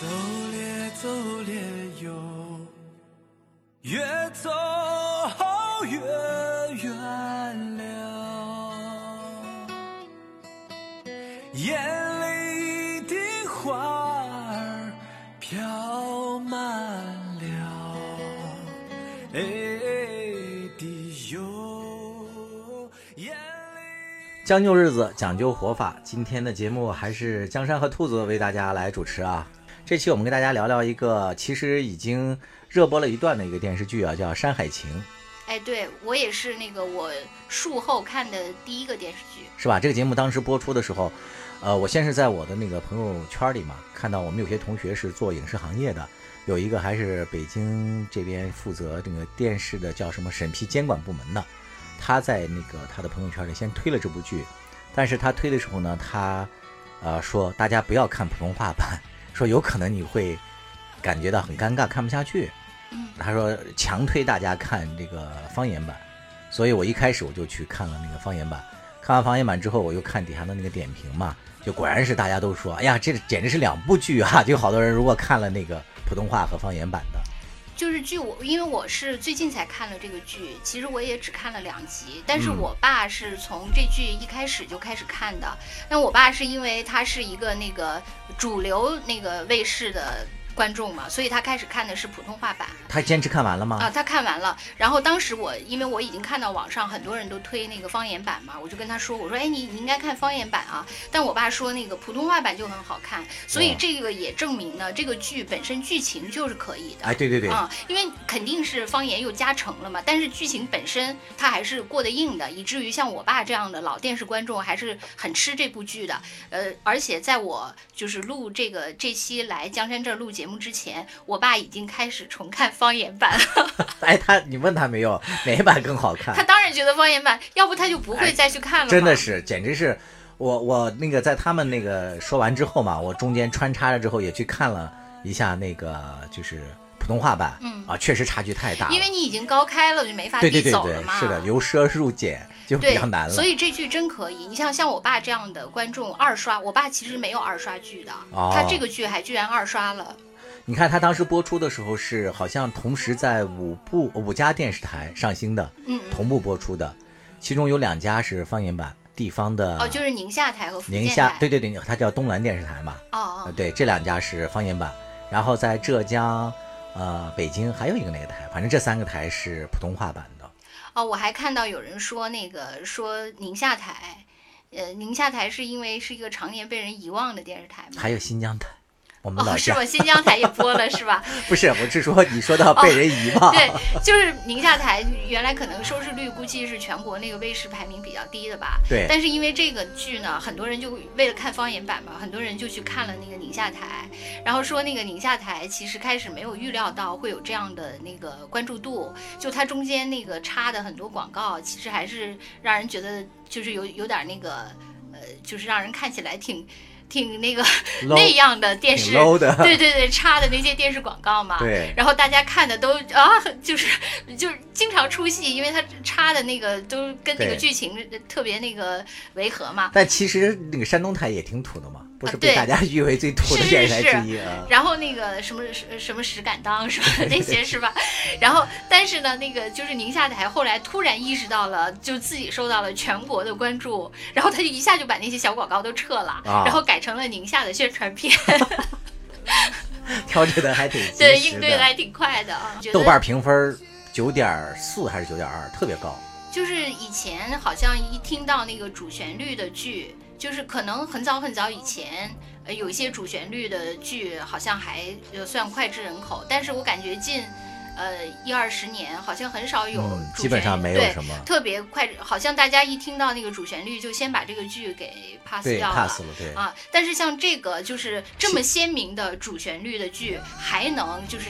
走咧走咧又越走越远了，眼里的花儿飘满了泪的忧。将就日子，讲究活法。今天的节目还是江山和兔子为大家来主持啊。这期我们跟大家聊聊一个其实已经热播了一段的一个电视剧啊，叫《山海情》。哎，对，我也是那个我术后看的第一个电视剧，是吧？这个节目当时播出的时候，我先是在我的那个朋友圈里嘛，看到我们有些同学是做影视行业的，有一个还是北京这边负责这个电视的叫什么审批监管部门的，他在那个他的朋友圈里先推了这部剧，但是他推的时候呢，他说大家不要看普通话版。说有可能你会感觉到很尴尬，看不下去。他说强推大家看这个方言版，所以我一开始我就去看了那个方言版。看完方言版之后，我又看底下的那个点评嘛，就果然是大家都说，哎呀，这简直是两部剧啊！就好多人如果看了那个普通话和方言版的，就是剧我因为我是最近才看了这个剧，其实我也只看了2集，但是我爸是从这剧一开始就开始看的。但我爸是因为他是一个那个主流那个卫视的观众嘛，所以他开始看的是普通话版。他坚持看完了吗？啊，他看完了。然后当时我因为我已经看到网上很多人都推那个方言版嘛，我就跟他说，我说，哎，你应该看方言版啊。但我爸说那个普通话版就很好看，所以这个也证明呢，这个剧本身剧情就是可以的。哎，对对对。啊，因为肯定是方言又加成了嘛，但是剧情本身它还是过得硬的，以至于像我爸这样的老电视观众还是很吃这部剧的。而且在我就是录这期来江山这录节目之前，我爸已经开始重看方言版了。哎，你问他没有哪一版更好看？他当然觉得方言版，要不他就不会再去看了。哎，真的是，简直是我那个在他们那个说完之后嘛，我中间穿插了之后也去看了一下那个就是普通话版，啊，确实差距太大了。因为你已经高开了，就没法低走了嘛。对对对对，是的，由奢入俭。就比较难了，所以这剧真可以。你像我爸这样的观众二刷，我爸其实没有二刷剧的，哦，他这个剧还居然二刷了。你看他当时播出的时候是好像同时在5家电视台上新的，同步播出的，其中有2家是方言版，地方的哦，就是宁夏台和福建台。宁夏，对对对，它叫东南电视台嘛。哦，对，这2家是方言版，然后在浙江、北京还有一个哪个台，反正这3个台是普通话版的。哦，我还看到有人说说宁夏台，宁夏台是因为是一个常年被人遗忘的电视台嘛。还有新疆台，我们老家，哦，是吧？新疆台也播了是吧？不是，我是说你说到被人遗忘，哦，对，就是宁夏台原来可能收视率估计是全国那个卫视排名比较低的吧。对。但是因为这个剧呢，很多人就为了看方言版嘛，很多人就去看了那个宁夏台，然后说那个宁夏台其实开始没有预料到会有这样的那个关注度，就它中间那个插的很多广告，其实还是让人觉得就是有点那个就是让人看起来挺那个 low, 那样的电视，的对对对，插的那些电视广告嘛。对。然后大家看的都啊，就是经常出戏，因为它插的那个都跟那个剧情特别那个违和嘛。但其实那个山东台也挺土的嘛，不是被大家誉为最土的电视台之一啊。然后那个什么石敢当什么那些是吧？然后但是呢，那个就是宁夏台后来突然意识到了，就自己受到了全国的关注，然后他就一下就把那些小广告都撤了，啊，然后改成了宁夏的宣传片。调整的还挺及时的，对，应对的还挺快的啊。豆瓣评分9.4还是9.2，特别高。就是以前好像一听到那个主旋律的剧，就是可能很早很早以前，有一些主旋律的剧好像还算脍炙人口，但是我感觉近1-20年好像很少有主旋律，基本上没有什么特别快，好像大家一听到那个主旋律就先把这个剧给 pass 掉了， pass 了，对啊。但是像这个就是这么鲜明的主旋律的剧，还能就是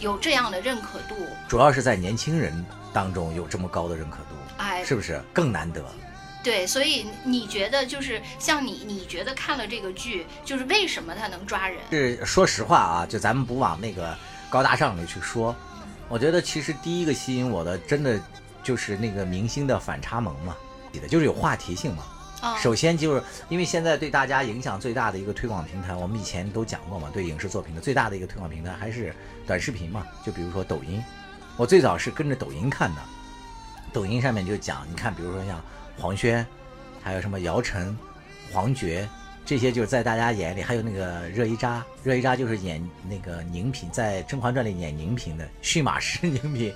有这样的认可度，主要是在年轻人当中有这么高的认可度，哎，是不是更难得？对，所以你觉得就是像你觉得看了这个剧，就是为什么它能抓人？是说实话啊，就咱们不往那个高大上的去说，我觉得其实第一个吸引我的真的就是那个明星的反差萌嘛，就是有话题性嘛。首先就是因为现在对大家影响最大的一个推广平台，我们以前都讲过嘛，对影视作品的最大的一个推广平台还是短视频嘛，就比如说抖音，我最早是跟着抖音看的，抖音上面就讲，你看比如说像黄轩，还有什么姚晨、黄觉，这些就是在大家眼里，还有那个热依扎，热依扎就是演那个宁嫔，在《甄嬛传》里演宁嫔的驯马师宁嫔，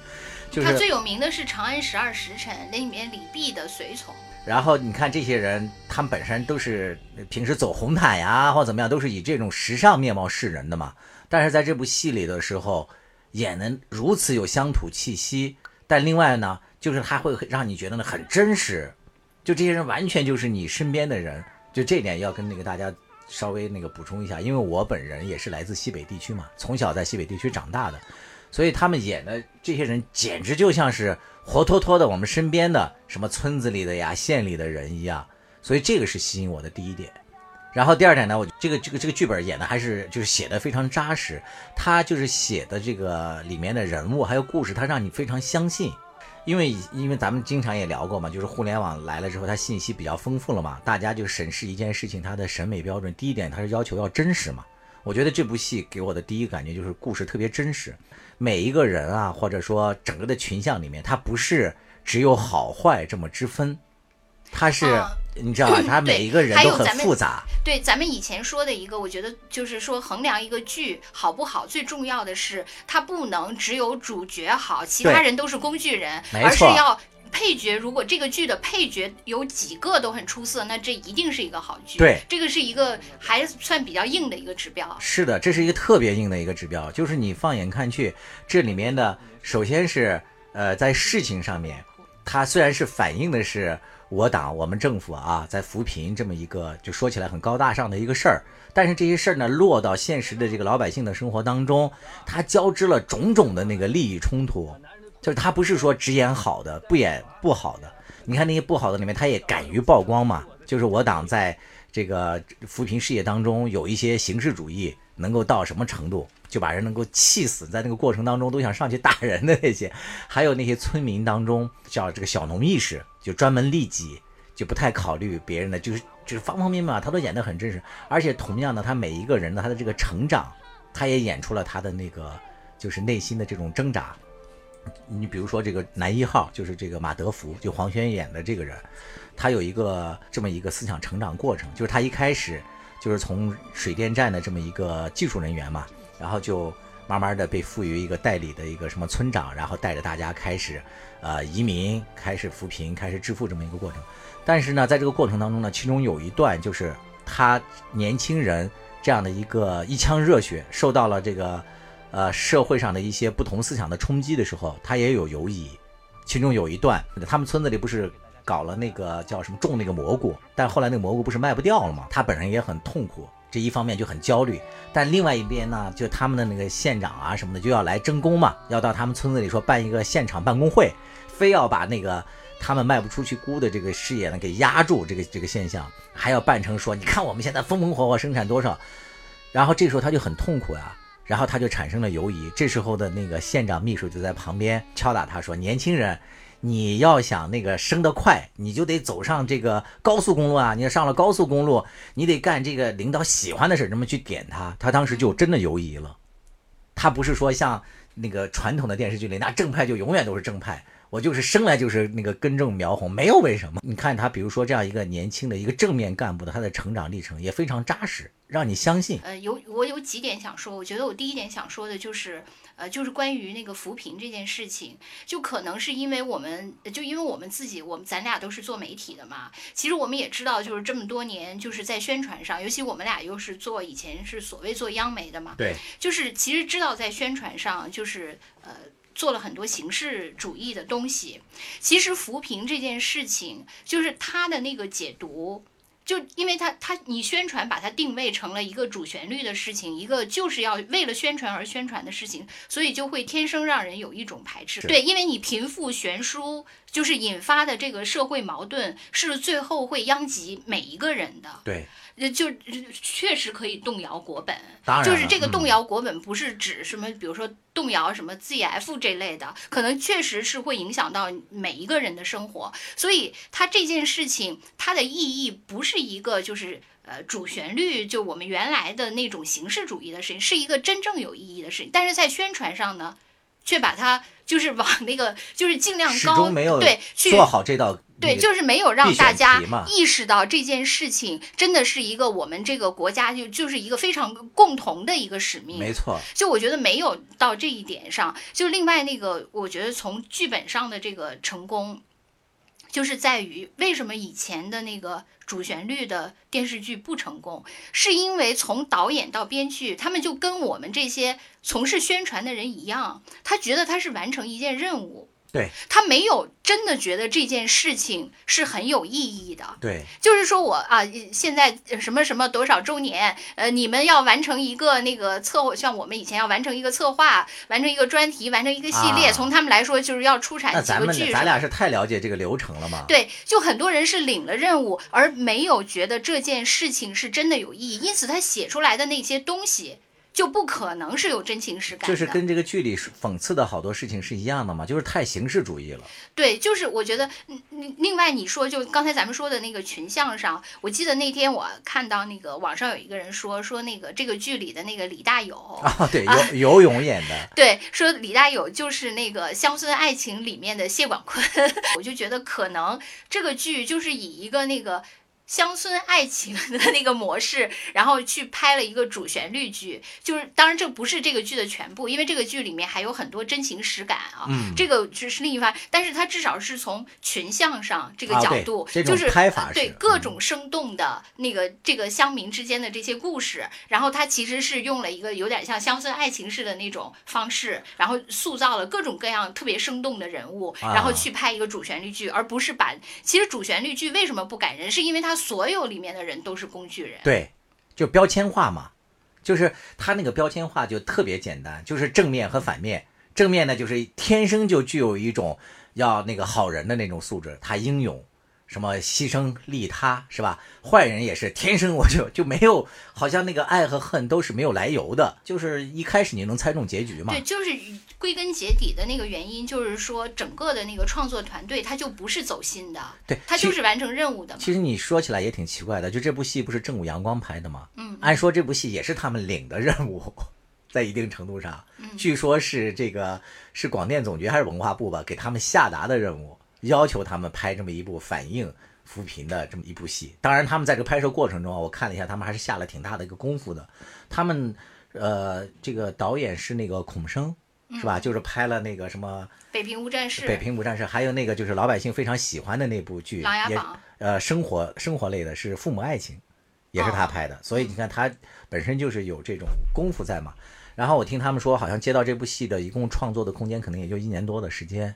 就是他最有名的是《长安十二时辰》那里面李泌的随从。然后你看这些人，他们本身都是平时走红毯呀或怎么样，都是以这种时尚面貌示人的嘛。但是在这部戏里的时候，演得如此有乡土气息，但另外呢，就是他会让你觉得很真实，就这些人完全就是你身边的人。就这点要跟那个大家稍微那个补充一下，因为我本人也是来自西北地区嘛，从小在西北地区长大的，所以他们演的这些人简直就像是活脱脱的我们身边的什么村子里的呀、县里的人一样，所以这个是吸引我的第一点。然后第二点呢，我这个剧本演的还是就是写的非常扎实，他就是写的这个里面的人物还有故事，他让你非常相信。因为咱们经常也聊过嘛，就是互联网来了之后，它信息比较丰富了嘛，大家就审视一件事情它的审美标准，第一点它是要求要真实嘛。我觉得这部戏给我的第一感觉就是故事特别真实，每一个人啊，或者说整个的群像里面，它不是只有好坏这么之分，它是、你知道吧，它每一个人都很复杂。对，咱们以前说的一个，我觉得就是说衡量一个剧好不好，最重要的是它不能只有主角好，其他人都是工具人，而是要配角。如果这个剧的配角有几个都很出色，那这一定是一个好剧。对，这个是一个还算比较硬的一个指标。是的，这是一个特别硬的一个指标，就是你放眼看去，这里面的首先是在事情上面，它虽然是反映的是我党我们政府啊在扶贫这么一个就说起来很高大上的一个事儿，但是这些事儿呢落到现实的这个老百姓的生活当中，它交织了种种的那个利益冲突，就是它不是说只演好的不演不好的。你看那些不好的里面，它也敢于曝光嘛，就是我党在这个扶贫事业当中有一些形式主义能够到什么程度，就把人能够气死，在那个过程当中都想上去打人的那些，还有那些村民当中叫这个小农意识，就专门利己，就不太考虑别人的，就是方方面面啊，他都演得很真实。而且同样的，他每一个人的他的这个成长，他也演出了他的那个就是内心的这种挣扎。你比如说这个男一号，就是这个马德福，就黄轩演的这个人，他有一个这么一个思想成长过程，就是他一开始就是从水电站的这么一个技术人员嘛，然后就慢慢的被赋予一个代理的一个什么村长，然后带着大家开始移民，开始扶贫，开始致富这么一个过程。但是呢，在这个过程当中呢，其中有一段就是他年轻人这样的一个一腔热血受到了这个社会上的一些不同思想的冲击的时候，他也有犹疑。其中有一段，他们村子里不是搞了那个叫什么种那个蘑菇，但后来那个蘑菇不是卖不掉了吗？他本人也很痛苦，这一方面就很焦虑，但另外一边呢，就他们的那个县长啊什么的就要来争功嘛，要到他们村子里说办一个现场办公会，非要把那个他们卖不出去菇的这个事业呢给压住，这个现象还要办成说你看我们现在风风火火生产多少，然后这时候他就很痛苦啊，然后他就产生了犹疑。这时候的那个县长秘书就在旁边敲打他说，年轻人，你要想那个升得快，你就得走上这个高速公路啊！你上了高速公路，你得干这个领导喜欢的事，这么去点他。他当时就真的犹疑了，他不是说像那个传统的电视剧里，那正派就永远都是正派，我就是生来就是那个根正苗红，没有为什么。你看他，比如说这样一个年轻的一个正面干部的他的成长历程也非常扎实，让你相信。我有几点想说，我觉得我第一点想说的就是。就是关于那个扶贫这件事情，就可能是因为我们自己，咱俩都是做媒体的嘛，其实我们也知道，就是这么多年就是在宣传上，尤其我们俩又是做以前是所谓做央媒的嘛，对，就是其实知道在宣传上就是做了很多形式主义的东西。其实扶贫这件事情，就是它的那个解读就因为你宣传把它定位成了一个主旋律的事情，一个就是要为了宣传而宣传的事情，所以就会天生让人有一种排斥。对，因为你贫富悬殊就是引发的这个社会矛盾是最后会殃及每一个人的。对，就确实可以动摇国本，当然就是这个动摇国本不是指什么，比如说动摇什么 ZF 这类的，可能确实是会影响到每一个人的生活，所以它这件事情它的意义不是一个就是主旋律，就我们原来的那种形式主义的事情，是一个真正有意义的事情，但是在宣传上呢，却把它就是往那个就是尽量高，始终没有对去做好这道。对，就是没有让大家意识到这件事情真的是一个我们这个国家就是一个非常共同的一个使命。没错，就我觉得没有到这一点上。就另外那个，我觉得从剧本上的这个成功，就是在于为什么以前的那个主旋律的电视剧不成功，是因为从导演到编剧，他们就跟我们这些从事宣传的人一样，他觉得他是完成一件任务。对，他没有真的觉得这件事情是很有意义的。对，就是说我啊，现在什么什么多少周年，你们要完成一个那个策划，像我们以前要完成一个策划，完成一个专题，完成一个系列，从他们来说就是要出产几个剧。咱俩是太了解这个流程了嘛？对，就很多人是领了任务，而没有觉得这件事情是真的有意义，因此他写出来的那些东西。就不可能是有真情实感的，就是跟这个剧里讽刺的好多事情是一样的嘛，就是太形式主义了。对，就是我觉得，另外你说，就刚才咱们说的那个群像上，我记得那天我看到那个网上有一个人说那个这个剧里的那个李大有啊，对，游泳演的，对，说李大有就是那个《乡村爱情》里面的谢广坤，我就觉得可能这个剧就是以一个那个。乡村爱情的那个模式，然后去拍了一个主旋律剧，就是当然这不是这个剧的全部，因为这个剧里面还有很多真情实感啊，这个是另一番，但是它至少是从群像上这个角度，就是拍法对各种生动的那个这个乡民之间的这些故事，然后它其实是用了一个有点像乡村爱情式的那种方式，然后塑造了各种各样特别生动的人物，然后去拍一个主旋律剧，而不是把其实主旋律剧为什么不感人，是因为它所有里面的人都是工具人，对，就标签化嘛，就是他那个标签化就特别简单，就是正面和反面。正面呢，就是天生就具有一种要那个好人的那种素质，他英勇，什么牺牲利他，是吧？坏人也是天生我就没有，好像那个爱和恨都是没有来由的，就是一开始你能猜中结局嘛？对，就是。归根结底的那个原因就是说，整个的那个创作团队他就不是走心的，对，他就是完成任务的嘛。其实你说起来也挺奇怪的，就这部戏不是正午阳光拍的吗？按说这部戏也是他们领的任务，在一定程度上，据说是这个是广电总局还是文化部吧，给他们下达的任务，要求他们拍这么一部反映扶贫的这么一部戏。当然，他们在这个拍摄过程中，我看了一下，他们还是下了挺大的一个功夫的。他们这个导演是那个孔生。是吧？就是拍了那个什么北平无战事，还有那个就是老百姓非常喜欢的那部剧《琅琊榜》，生活类的是《父母爱情》，也是他拍的，所以你看他本身就是有这种功夫在嘛。然后我听他们说，好像接到这部戏的一共创作的空间可能也就1年多的时间，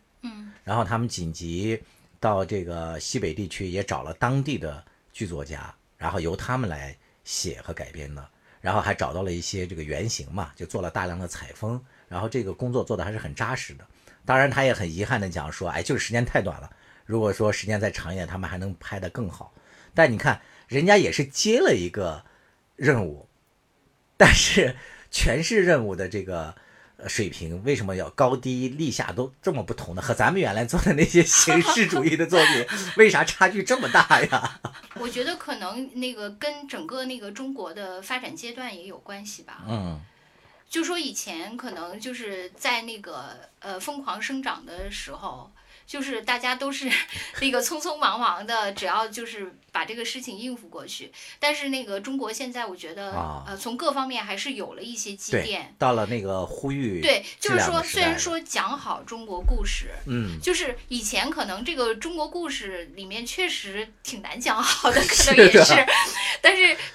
然后他们紧急到这个西北地区也找了当地的剧作家，然后由他们来写和改编的，然后还找到了一些这个原型嘛，就做了大量的采风。然后这个工作做的还是很扎实的，当然他也很遗憾的讲说，就是时间太短了，如果说时间再长一点，他们还能拍得更好。但你看，人家也是接了一个任务，但是全市任务的这个水平为什么要高低立下都这么不同呢？和咱们原来做的那些形式主义的作品为啥差距这么大呀？我觉得可能那个跟整个那个中国的发展阶段也有关系吧。就说以前可能就是在那个疯狂生长的时候，就是大家都是那个匆匆忙忙的，只要就是把这个事情应付过去。但是那个中国现在，我觉得从各方面还是有了一些积淀。到了那个呼吁，对，就是说，虽然说讲好中国故事，就是以前可能这个中国故事里面确实挺难讲好的，可能也是，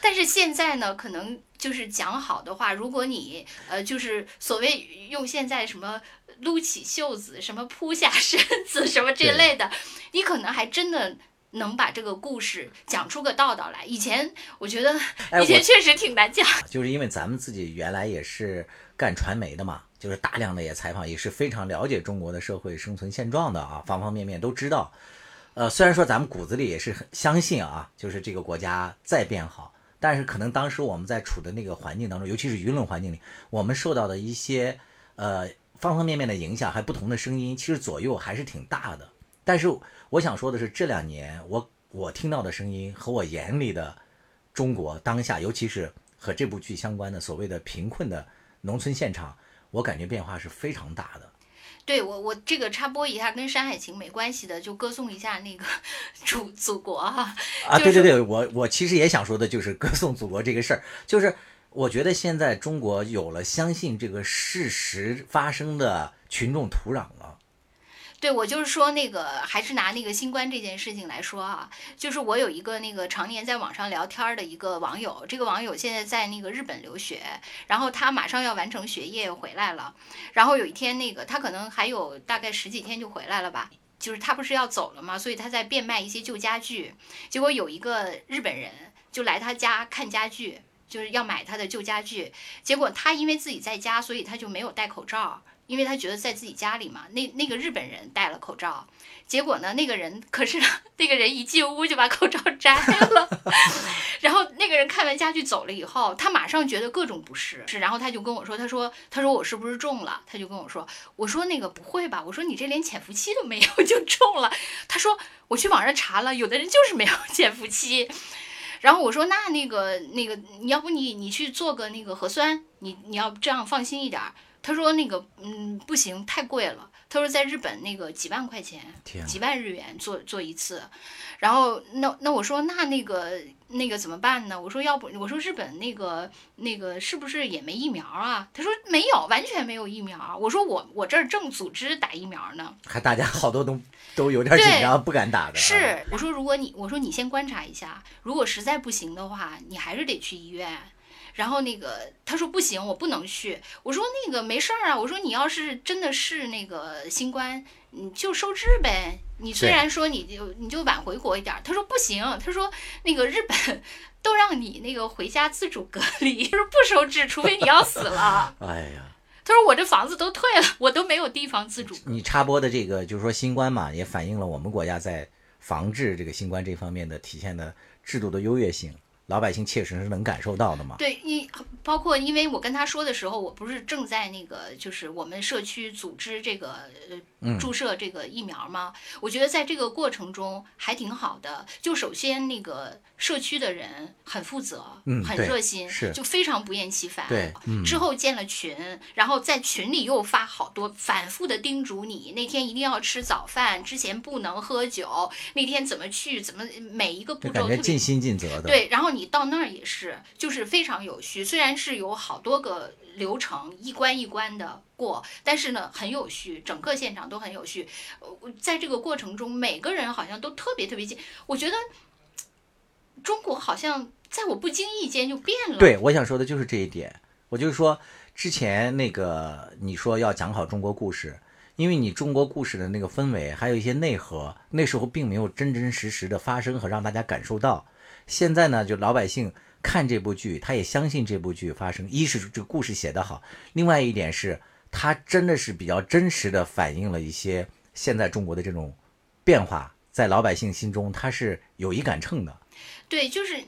但是现在呢，可能。就是讲好的话，如果你就是所谓用现在什么撸起袖子、什么扑下身子、什么这类的，你可能还真的能把这个故事讲出个道道来。以前我觉得以前确实挺难讲，就是因为咱们自己原来也是干传媒的嘛，就是大量的也采访，也是非常了解中国的社会生存现状的啊，方方面面都知道。虽然说咱们骨子里也是很相信啊，就是这个国家再变好，但是可能当时我们在处的那个环境当中，尤其是舆论环境里，我们受到的一些方方面面的影响，还不同的声音，其实左右还是挺大的。但是我想说的是，这两年我听到的声音和我眼里的中国当下，尤其是和这部剧相关的所谓的贫困的农村现场，我感觉变化是非常大的。对，我这个插播一下，跟《山海情》没关系的，就歌颂一下那个祖国啊。啊，对对对，我其实也想说的就是歌颂祖国这个事儿，就是我觉得现在中国有了相信这个事实发生的群众土壤了。对，我就是说那个，还是拿那个新冠这件事情来说啊，就是我有一个那个常年在网上聊天的一个网友，这个网友现在在那个日本留学，然后他马上要完成学业回来了，然后有一天那个他可能还有大概十几天就回来了吧，就是他不是要走了嘛，所以他在变卖一些旧家具，结果有一个日本人就来他家看家具，就是要买他的旧家具，结果他因为自己在家，所以他就没有戴口罩。因为他觉得在自己家里嘛，那个日本人戴了口罩，结果呢，那个人一进屋就把口罩摘了，然后那个人看完家具走了以后，他马上觉得各种不适，然后他就跟我说，他说我是不是中了？他就跟我说，我说那个不会吧，我说你这连潜伏期都没有就中了，他说我去网上查了，有的人就是没有潜伏期。然后我说那个你要不你去做个那个核酸，你要这样放心一点。他说那个不行，太贵了。他说在日本那个几万块钱，几万日元做一次。然后那我说那个怎么办呢？我说要不我说日本那个是不是也没疫苗啊？他说没有，完全没有疫苗。我说我这儿正组织打疫苗呢，还大家好多都有点紧张，不敢打的。是，我说如果你先观察一下，如果实在不行的话，你还是得去医院。然后那个他说不行，我不能去。我说那个没事儿啊，我说你要是真的是那个新冠，你就收治呗。你虽然说你就晚回国一点。他说不行，他说那个日本都让你那个回家自主隔离，他说不收治，除非你要死了。哎呀，他说我这房子都退了，我都没有地方自主。你插播的这个就是说新冠嘛，也反映了我们国家在防治这个新冠这方面的体现的制度的优越性。老百姓切实是能感受到的嘛？对，包括因为我跟他说的时候，我不是正在那个就是我们社区组织这个注射这个疫苗吗？我觉得在这个过程中还挺好的。就首先那个社区的人很负责，很热心，就非常不厌其烦。对，之后建了群，然后在群里又发好多反复的叮嘱你，那天一定要吃早饭，之前不能喝酒，那天怎么去，怎么每一个步骤，感觉尽心尽责的。对，然后你到那儿也是，就是非常有序，虽然是有好多个流程，一关一关的过，但是呢很有序，整个现场都很有序。在这个过程中，每个人好像都特别特别近。我觉得中国好像在我不经意间就变了。对，我想说的就是这一点。我就是说，之前那个你说要讲好中国故事，因为你中国故事的那个氛围，还有一些内核，那时候并没有真真实实的发生和让大家感受到。现在呢，就老百姓看这部剧，他也相信这部剧发生。一是这个故事写得好，另外一点是，它真的是比较真实的反映了一些现在中国的这种变化，在老百姓心中它是有一杆秤的。对，就是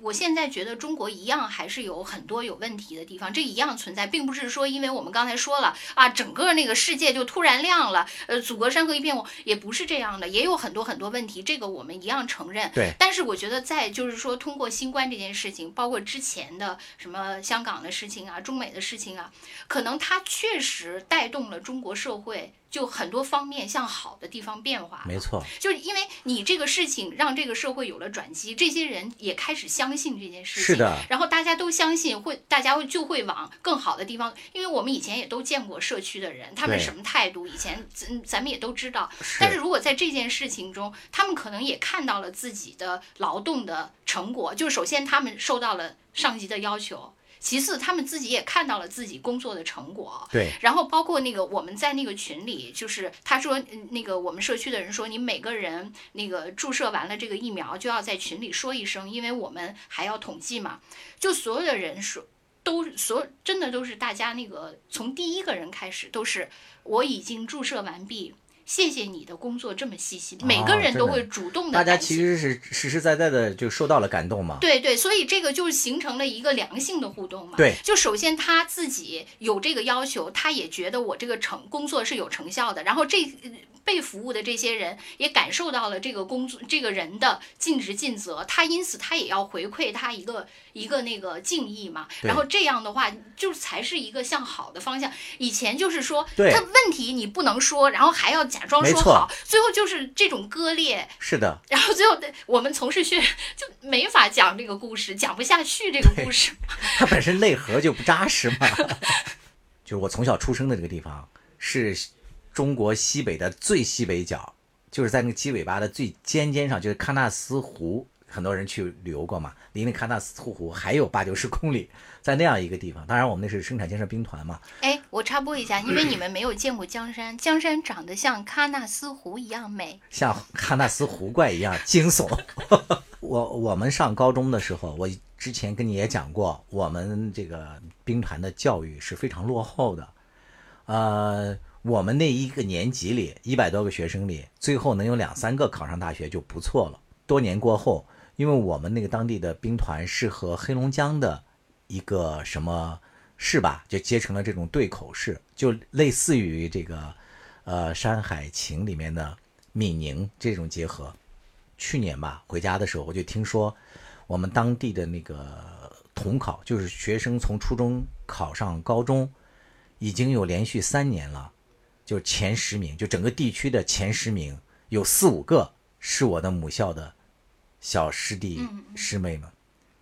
我现在觉得中国一样还是有很多有问题的地方，这一样存在，并不是说因为我们刚才说了啊，整个那个世界就突然亮了，祖国山河一片红，也不是这样的，也有很多很多问题，这个我们一样承认。对，但是我觉得在就是说通过新冠这件事情，包括之前的什么香港的事情啊，中美的事情啊，可能它确实带动了中国社会就很多方面向好的地方变化。没错，就是因为你这个事情让这个社会有了转机，这些人也开始相信这件事情。是的，然后大家都相信会，大家就会往更好的地方。因为我们以前也都见过社区的人，他们什么态度，以前咱们也都知道。但是如果在这件事情中，他们可能也看到了自己的劳动的成果，就首先他们受到了上级的要求。其次他们自己也看到了自己工作的成果，对。然后包括那个我们在那个群里，就是他说那个我们社区的人说，你每个人那个注射完了这个疫苗就要在群里说一声，因为我们还要统计嘛。就所有的人说真的都是大家那个从第一个人开始都是我已经注射完毕。谢谢你的工作这么细心，每个人都会主动 的，大家其实是实实在在的就受到了感动嘛。对对，所以这个就形成了一个良性的互动嘛。对，就首先他自己有这个要求，他也觉得我这个工作是有成效的，然后被服务的这些人也感受到了这个工作这个人的尽职尽责，他因此他也要回馈他一个那个敬意嘛。然后这样的话就才是一个向好的方向。以前就是说他问题你不能说，然后还要假装说好，最后就是这种割裂。是的。然后最后我们从事学就没法讲这个故事，讲不下去这个故事。它本身内核就不扎实嘛。就是我从小出生的这个地方是中国西北的最西北角，就是在那个鸡尾巴的最尖上，就是喀纳斯湖，很多人去旅游过嘛，离那喀纳斯湖还有80-90公里，在那样一个地方。当然我们那是生产建设兵团嘛。哎，我插播一下，因为你们没有见过江山，江山长得像喀纳斯湖一样美，像喀纳斯湖怪一样惊悚。我们上高中的时候，我之前跟你也讲过，我们这个兵团的教育是非常落后的。我们那一个年级里100多个学生里，最后能有2-3个考上大学就不错了。多年过后，因为我们那个当地的兵团是和黑龙江的一个什么市吧，就结成了这种对口市，就类似于这个山海情里面的闽宁这种结合。去年吧回家的时候，我就听说我们当地的那个统考，就是学生从初中考上高中已经有连续3年了，就前10名，就整个地区的前10名有4-5个是我的母校的小师弟师妹们。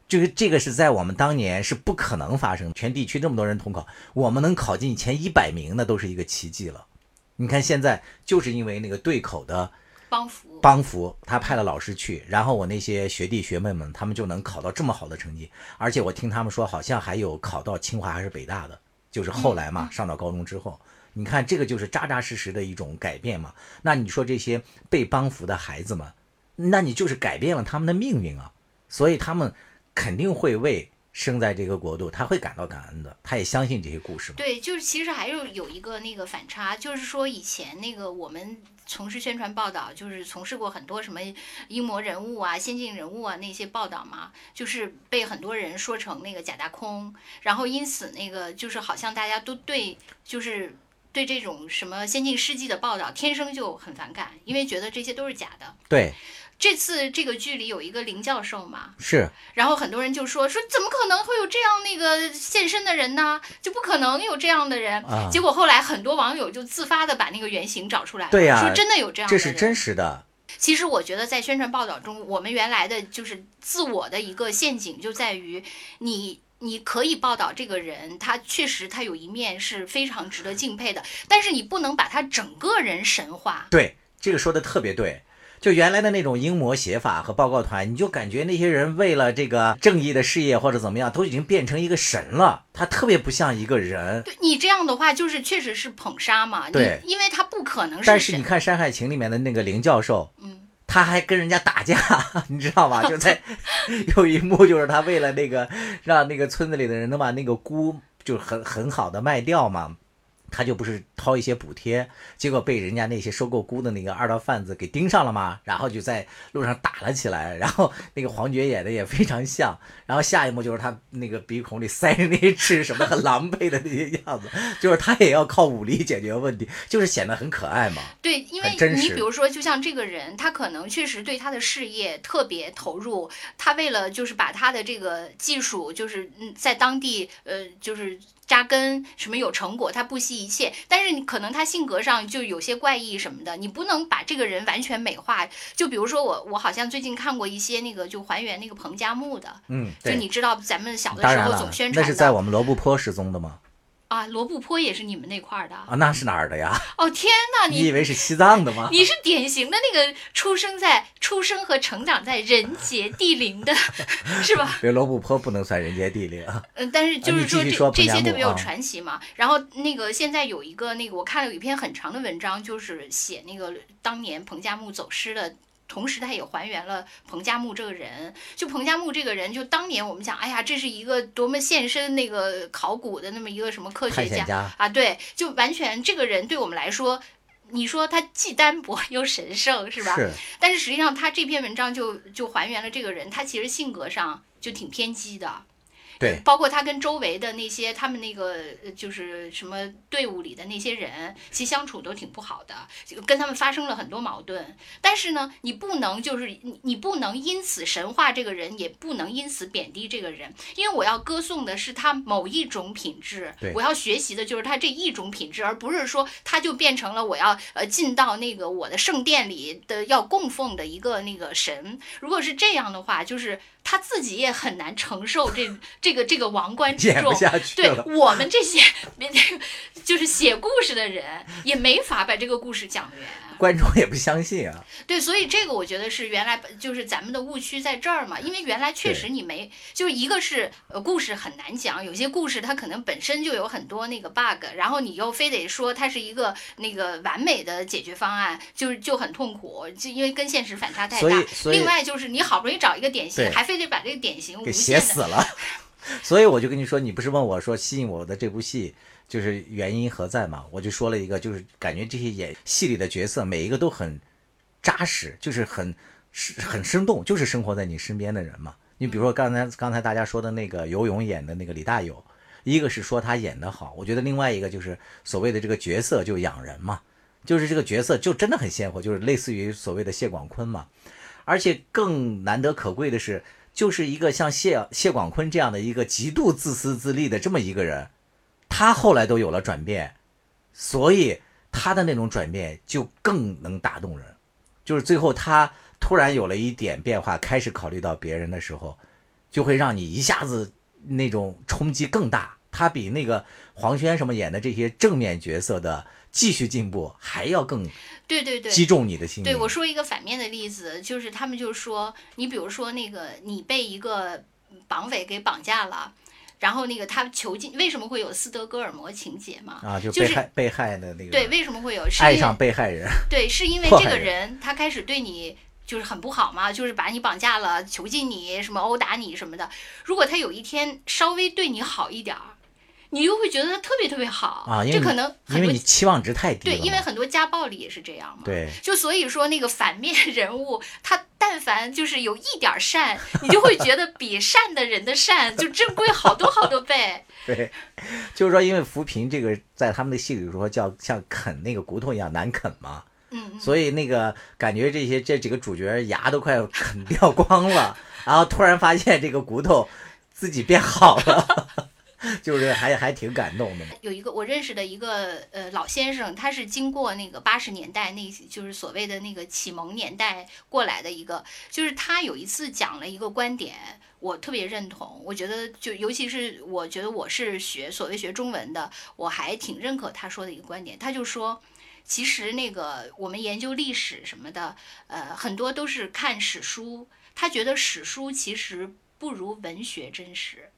就是这个是在我们当年是不可能发生的，全地区这么多人统考，我们能考进前100名那都是一个奇迹了。你看现在就是因为那个对口的帮扶他派了老师去，然后我那些学弟学妹们他们就能考到这么好的成绩，而且我听他们说好像还有考到清华还是北大的，就是后来嘛上到高中之后。你看这个就是扎扎实实的一种改变嘛。那你说这些被帮扶的孩子们，那你就是改变了他们的命运啊，所以他们肯定会为生在这个国度他会感到感恩的，他也相信这些故事嘛。对，就是其实还是有一个那个反差，就是说以前那个我们从事宣传报道，就是从事过很多什么英模人物啊先进人物啊那些报道嘛，就是被很多人说成那个假大空，然后因此那个就是好像大家都对就是对这种什么先进事迹的报道天生就很反感，因为觉得这些都是假的。对，这次这个剧里有一个林教授嘛，是，然后很多人就说怎么可能会有这样那个现身的人呢，就不可能有这样的人啊。结果后来很多网友就自发的把那个原型找出来，对呀，说真的有这样的人，这是真实的。其实我觉得在宣传报道中，我们原来的就是自我的一个陷阱就在于你可以报道这个人，他确实他有一面是非常值得敬佩的，但是你不能把他整个人神化。对，这个说的特别对。就原来的那种英模写法和报告团，你就感觉那些人为了这个正义的事业或者怎么样，都已经变成一个神了，他特别不像一个人。对，你这样的话就是确实是捧杀嘛。对，因为他不可能是神。但是你看《山海情》里面的那个林教授，他还跟人家打架，你知道吧？就在有一幕，就是他为了那个让那个村子里的人能把那个菇就很好的卖掉嘛，他就不是掏一些补贴，结果被人家那些收购菇的那个二道贩子给盯上了嘛，然后就在路上打了起来，然后那个黄觉演的也非常像，然后下一幕就是他那个鼻孔里塞着那些吃什么很狼狈的那些样子，就是他也要靠武力解决问题，就是显得很可爱嘛。对，因为你比如说就像这个人，他可能确实对他的事业特别投入，他为了就是把他的这个技术就是在当地就是扎根什么有成果，他不惜一切，但是你可能他性格上就有些怪异什么的，你不能把这个人完全美化。就比如说我好像最近看过一些那个就还原那个彭加木的，就你知道咱们小的时候总宣传的，那是在我们罗布泊失踪的吗？啊，罗布泊也是你们那块儿的啊？那是哪儿的呀？哦天哪，你以为是西藏的吗？你是典型的那个出生和成长在人杰地灵的，是吧？罗布泊不能算人杰地灵。但是就是说这些特别有传奇嘛。然后那个现在有一个那个我看了有一篇很长的文章，就是写那个当年彭加木走失的。同时，他也还原了彭加木这个人。就彭加木这个人，就当年我们讲，哎呀，这是一个多么献身那个考古的那么一个什么科学家啊，对，就完全这个人对我们来说，你说他既单薄又神圣，是吧？是。但是实际上，他这篇文章就还原了这个人，他其实性格上就挺偏激的。对，包括他跟周围的那些他们那个就是什么队伍里的那些人，其实相处都挺不好的，跟他们发生了很多矛盾。但是呢，你不能就是你不能因此神化这个人，也不能因此贬低这个人，因为我要歌颂的是他某一种品质，我要学习的就是他这一种品质，而不是说他就变成了我要进到那个我的圣殿里的要供奉的一个那个神。如果是这样的话，就是他自己也很难承受这个王冠之重，对我们这些就是写故事的人也没法把这个故事讲圆，观众也不相信啊。对，所以这个我觉得是原来就是咱们的误区在这儿嘛，因为原来确实你没就是一个是故事很难讲，有些故事它可能本身就有很多那个 bug， 然后你又非得说它是一个那个完美的解决方案，就很痛苦，就因为跟现实反差太大。另外就是你好不容易找一个典型，还非得把这个典型无限给写死了。所以我就跟你说，你不是问我说吸引我的这部戏就是原因何在嘛？我就说了一个，就是感觉这些演戏里的角色每一个都很扎实，就是很生动，就是生活在你身边的人嘛。你比如说刚才大家说的那个游泳演的那个李大友，一个是说他演得好，我觉得另外一个就是所谓的这个角色就养人嘛，就是这个角色就真的很鲜活，就是类似于所谓的谢广坤嘛。而且更难得可贵的是，就是一个像谢广坤这样的一个极度自私自利的这么一个人，他后来都有了转变，所以他的那种转变就更能打动人。就是最后他突然有了一点变化，开始考虑到别人的时候，就会让你一下子那种冲击更大。他比那个黄轩什么演的这些正面角色的继续进步还要更。对对对，击中你的心。对，我说一个反面的例子，就是他们就说，你比如说那个你被一个绑匪给绑架了，然后那个他囚禁，为什么会有斯德哥尔摩情节嘛？啊，就被害的那个。对，为什么会有？爱上被害人。对，是因为这个人他开始对你就是很不好嘛，就是把你绑架了，囚禁你，什么殴打你什么的。如果他有一天稍微对你好一点，你又会觉得他特别特别好啊，这可能因为你期望值太低了。对，因为很多家暴里也是这样嘛。对，就所以说那个反面人物，他但凡就是有一点善，你就会觉得比善的人的善就珍贵好多好多倍。对，就是说，因为扶贫这个在他们的戏里说叫像啃那个骨头一样难啃嘛，嗯，所以那个感觉这几个主角牙都快啃掉光了，然后突然发现这个骨头自己变好了。就是还挺感动的。有一个我认识的一个老先生，他是经过那个80年代，那就是所谓的那个启蒙年代过来的一个，就是他有一次讲了一个观点，我特别认同。我觉得就尤其是我觉得我是所谓学中文的，我还挺认可他说的一个观点。他就说，其实那个我们研究历史什么的，很多都是看史书。他觉得史书其实不如文学真实。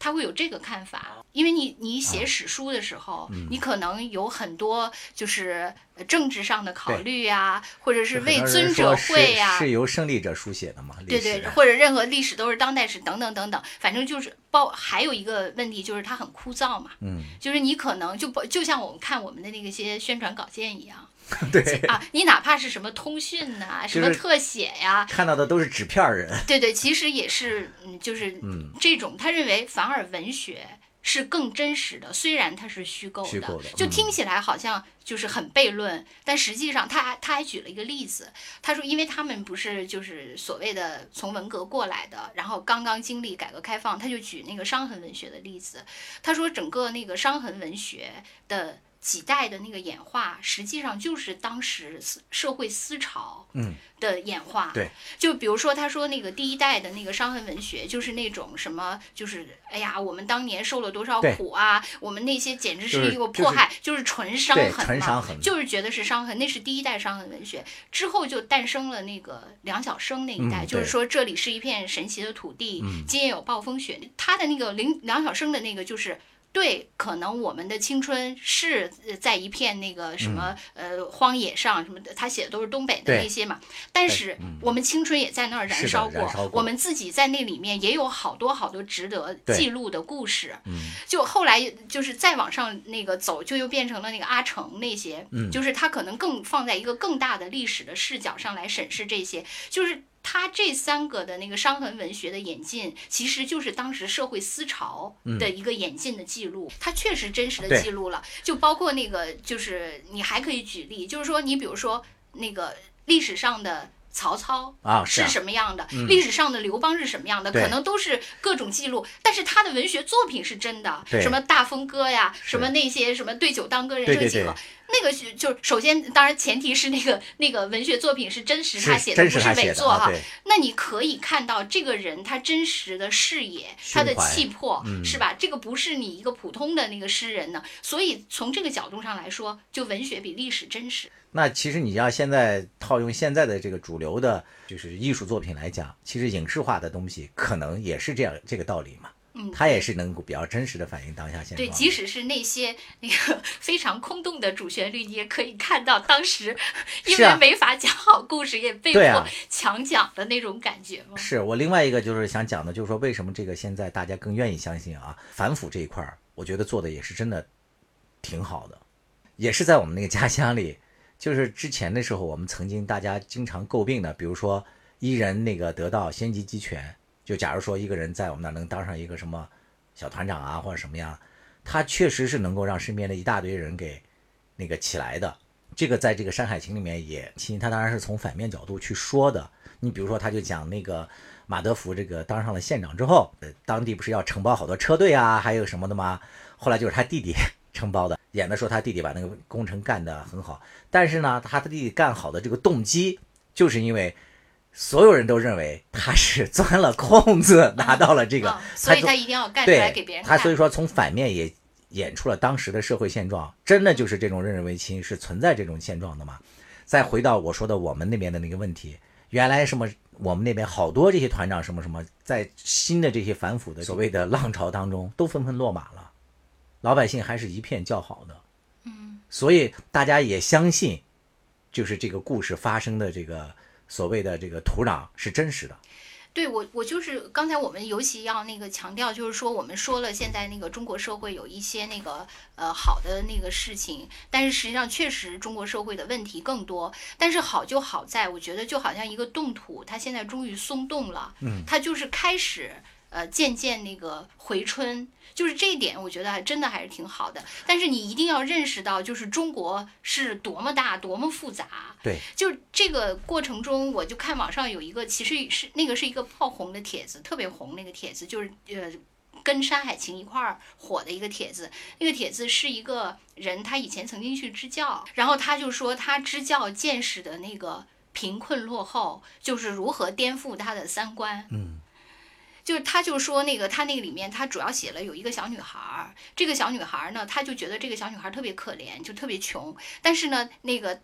他会有这个看法，因为你写史书的时候，你可能有很多就是政治上的考虑啊，或者是为尊者讳啊，是由胜利者书写的嘛？对对，或者任何历史都是当代史等等等等，反正就是还有一个问题就是它很枯燥嘛，就是你可能就像我们看我们的那些宣传稿件一样。对啊，你哪怕是什么通讯呐、什么特写呀、看到的都是纸片人。对对，其实也是，就是这种。他认为反而文学是更真实的，虽然它是虚构的，就听起来好像就是很悖论，但实际上他还举了一个例子，他说，因为他们不是就是所谓的从文革过来的，然后刚刚经历改革开放，他就举那个伤痕文学的例子，他说整个那个伤痕文学的。几代的那个演化，实际上就是当时社会思潮的演化。对，就比如说他说那个第一代的那个伤痕文学，就是那种什么，就是哎呀，我们当年受了多少苦啊，我们那些简直是一个迫害，就是纯伤痕嘛，就是觉得是伤痕，那是第一代伤痕文学。之后就诞生了那个梁晓声那一代，就是说这里是一片神奇的土地，今夜有暴风雪。他的那个梁晓声的那个就是。对，可能我们的青春是在一片那个什么荒野上，什么的，他写的都是东北的那些嘛。但是我们青春也在那儿燃烧过，我们自己在那里面也有好多好多值得记录的故事。就后来就是再往上那个走，就又变成了那个阿城那些，就是他可能更放在一个更大的历史的视角上来审视这些，就是。他这三个的那个伤痕文学的演进，其实就是当时社会思潮的一个演进的记录，它确实真实的记录了。就包括那个，就是你还可以举例，就是说你比如说那个历史上的曹操啊是什么样的，历史上的刘邦是什么样的，可能都是各种记录，但是他的文学作品是真的，什么《大风歌》呀，什么那些什么对酒当歌人这几个。那个就首先，当然前提是那个文学作品是真实他写的，不是伪作哈。那你可以看到这个人他真实的视野，他的气魄，是吧？这个不是你一个普通的那个诗人呢。所以从这个角度上来说，就文学比历史真实。那其实你要现在套用现在的这个主流的，就是艺术作品来讲，其实影视化的东西可能也是这样这个道理嘛。他也是能够比较真实的反映当下现状。对，即使是那些那个非常空洞的主旋律，你也可以看到当时因为没法讲好故事，也被迫强讲的那种感觉吗？是我另外一个就是想讲的，就是说为什么这个现在大家更愿意相信啊，反腐这一块我觉得做的也是真的挺好的，也是在我们那个家乡里，就是之前的时候我们曾经大家经常诟病的，比如说一人那个得到先级集权。就假如说一个人在我们那能当上一个什么小团长啊，或者什么样，他确实是能够让身边的一大堆人给那个起来的。这个在这个《山海情》里面也，其实他当然是从反面角度去说的。你比如说，他就讲那个马德福这个当上了县长之后，当地不是要承包好多车队啊，还有什么的吗？后来就是他弟弟承包的，演的说他弟弟把那个工程干得很好，但是呢，他弟弟干好的这个动机，就是因为。所有人都认为他是钻了空子拿到了这个，所以他一定要干出来给别人看。他所以说从反面也演出了当时的社会现状，真的就是这种任人唯亲是存在这种现状的嘛。再回到我说的我们那边的那个问题，原来什么我们那边好多这些团长什么什么，在新的这些反腐的所谓的浪潮当中都纷纷落马了，老百姓还是一片叫好的，所以大家也相信就是这个故事发生的这个。所谓的这个土壤是真实的。对，我就是刚才我们尤其要那个强调，就是说我们说了现在那个中国社会有一些那个好的那个事情，但是实际上确实中国社会的问题更多。但是好就好在，我觉得就好像一个冻土，它现在终于松动了，它就是开始渐渐那个回春，就是这一点我觉得还真的还是挺好的。但是你一定要认识到，就是中国是多么大多么复杂。对，就这个过程中，我就看网上有一个，其实是那个是一个爆红的帖子，特别红那个帖子，就是跟《山海情》一块儿火的一个帖子。那个帖子是一个人，他以前曾经去支教，然后他就说他支教见识的那个贫困落后，就是如何颠覆他的三观。就是他就说那个他那个里面他主要写了有一个小女孩，这个小女孩呢，他就觉得这个小女孩特别可怜，就特别穷，但是呢那个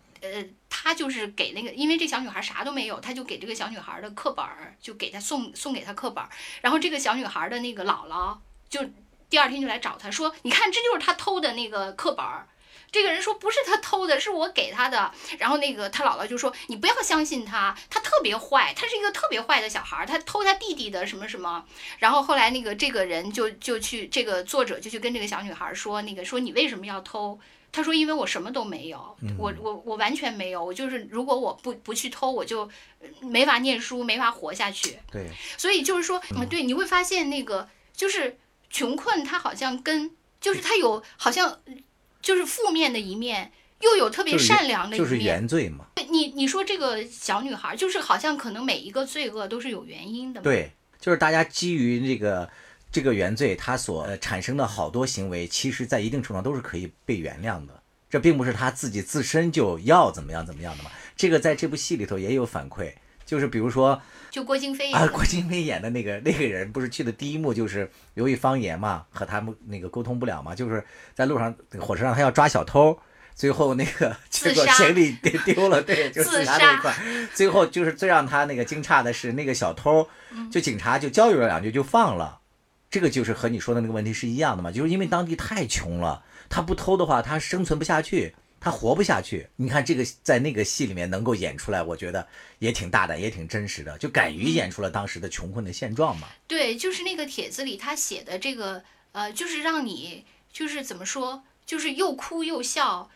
他就是给那个，因为这小女孩啥都没有，他就给这个小女孩的课本，就给她送给她课本，然后这个小女孩的那个姥姥就第二天就来找她说，你看这就是她偷的那个课本。这个人说不是他偷的，是我给他的。然后那个他姥姥就说，你不要相信他，他特别坏，他是一个特别坏的小孩，他偷他弟弟的什么什么。然后后来那个这个人就去，这个作者就去跟这个小女孩说，那个说你为什么要偷？他说因为我什么都没有，我完全没有，我就是如果我不去偷，我就没法念书，没法活下去。对，所以就是说，对，你会发现那个就是穷困，他好像跟就是他有好像。就是负面的一面，又有特别善良的一面，就是原罪嘛。你说这个小女孩，就是好像可能每一个罪恶都是有原因的嘛。对，就是大家基于这个原罪，它所产生的好多行为，其实在一定程度上都是可以被原谅的。这并不是他自己自身就要怎么样怎么样的嘛。这个在这部戏里头也有反馈，就是比如说，就郭京飞啊，郭京飞演的那个人不是去的第一幕就是由于方言嘛，和他们那个沟通不了嘛，就是在路上火车上他要抓小偷，最后那个结果行李丢了，对，就自杀那一块。最后就是最让他那个惊诧的是，那个小偷就警察就教育了两句就放了。这个就是和你说的那个问题是一样的嘛，就是因为当地太穷了，他不偷的话他生存不下去，他活不下去。你看这个在那个戏里面能够演出来，我觉得也挺大胆也挺真实的，就敢于演出了当时的穷困的现状嘛。对，就是那个帖子里他写的这个就是让你就是怎么说，就是又哭又笑，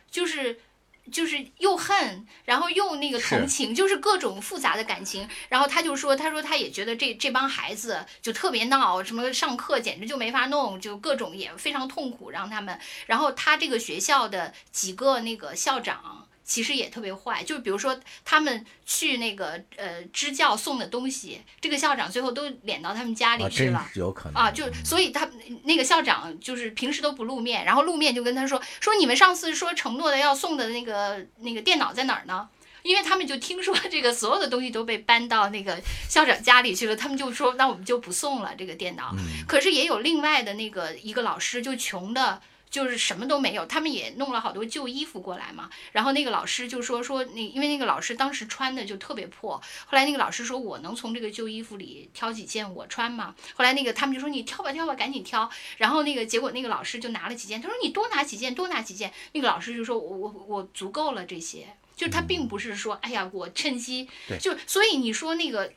就是又恨，然后又那个同情，就是各种复杂的感情。然后他就说，他说他也觉得这帮孩子就特别闹，什么上课简直就没法弄，就各种也非常痛苦让他们。然后他这个学校的几个那个校长其实也特别坏，就是比如说他们去那个支教送的东西，这个校长最后都撵到他们家里去了，有可能啊，就所以他那个校长就是平时都不露面，然后露面就跟他说你们上次说承诺的要送的那个电脑在哪儿呢？因为他们就听说这个所有的东西都被搬到那个校长家里去了，他们就说那我们就不送了这个电脑。可是也有另外的那个一个老师就穷的。就是什么都没有，他们也弄了好多旧衣服过来嘛。然后那个老师就说因为那个老师当时穿的就特别破，后来那个老师说我能从这个旧衣服里挑几件我穿吗？后来那个他们就说你挑吧赶紧挑。然后那个结果那个老师就拿了几件，他说你多拿几件。那个老师就说我足够了这些。就他并不是说哎呀我趁机就，所以你说那个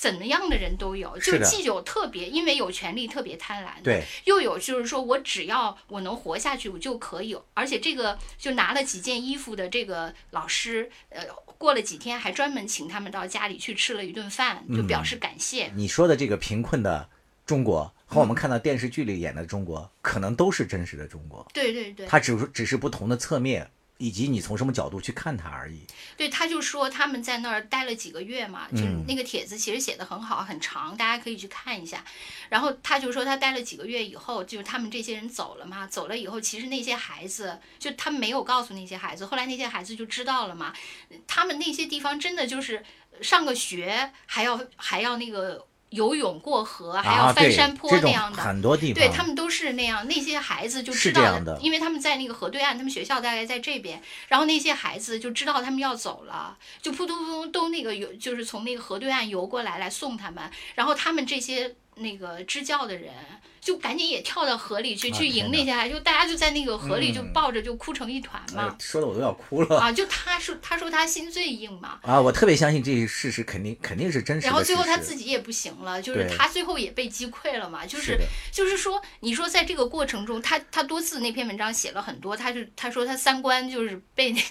怎么样的人都有，就既有特别因为有权利特别贪婪，对，又有就是说我只要我能活下去我就可以。而且这个就拿了几件衣服的这个老师过了几天还专门请他们到家里去吃了一顿饭，就表示感谢。你说的这个贫困的中国和我们看到电视剧里演的中国可能都是真实的中国，对对对，它只是不同的侧面以及你从什么角度去看他而已。对，他就说他们在那儿待了几个月嘛，就是那个帖子其实写的很好，很长，大家可以去看一下。然后他就说他待了几个月以后，就是他们这些人走了嘛，走了以后，其实那些孩子就他们没有告诉那些孩子，后来那些孩子就知道了嘛。他们那些地方真的就是上个学还要那个。游泳过河还要翻山坡那样的，很多地方对他们都是那样。那些孩子就知道的，因为他们在那个河对岸，他们学校大概在这边，然后那些孩子就知道他们要走了，就扑通扑通都那个游，就是从那个河对岸游过来送他们。然后他们这些那个支教的人就赶紧也跳到河里去迎那些孩子，就大家就在那个河里就抱着就哭成一团嘛。说的我都要哭了啊！就他说他心最硬嘛啊！我特别相信这些事实肯定是真实的事实。然后最后他自己也不行了，就是他最后也被击溃了嘛。就是说，你说在这个过程中，他多次那篇文章写了很多，他说他三观就是被那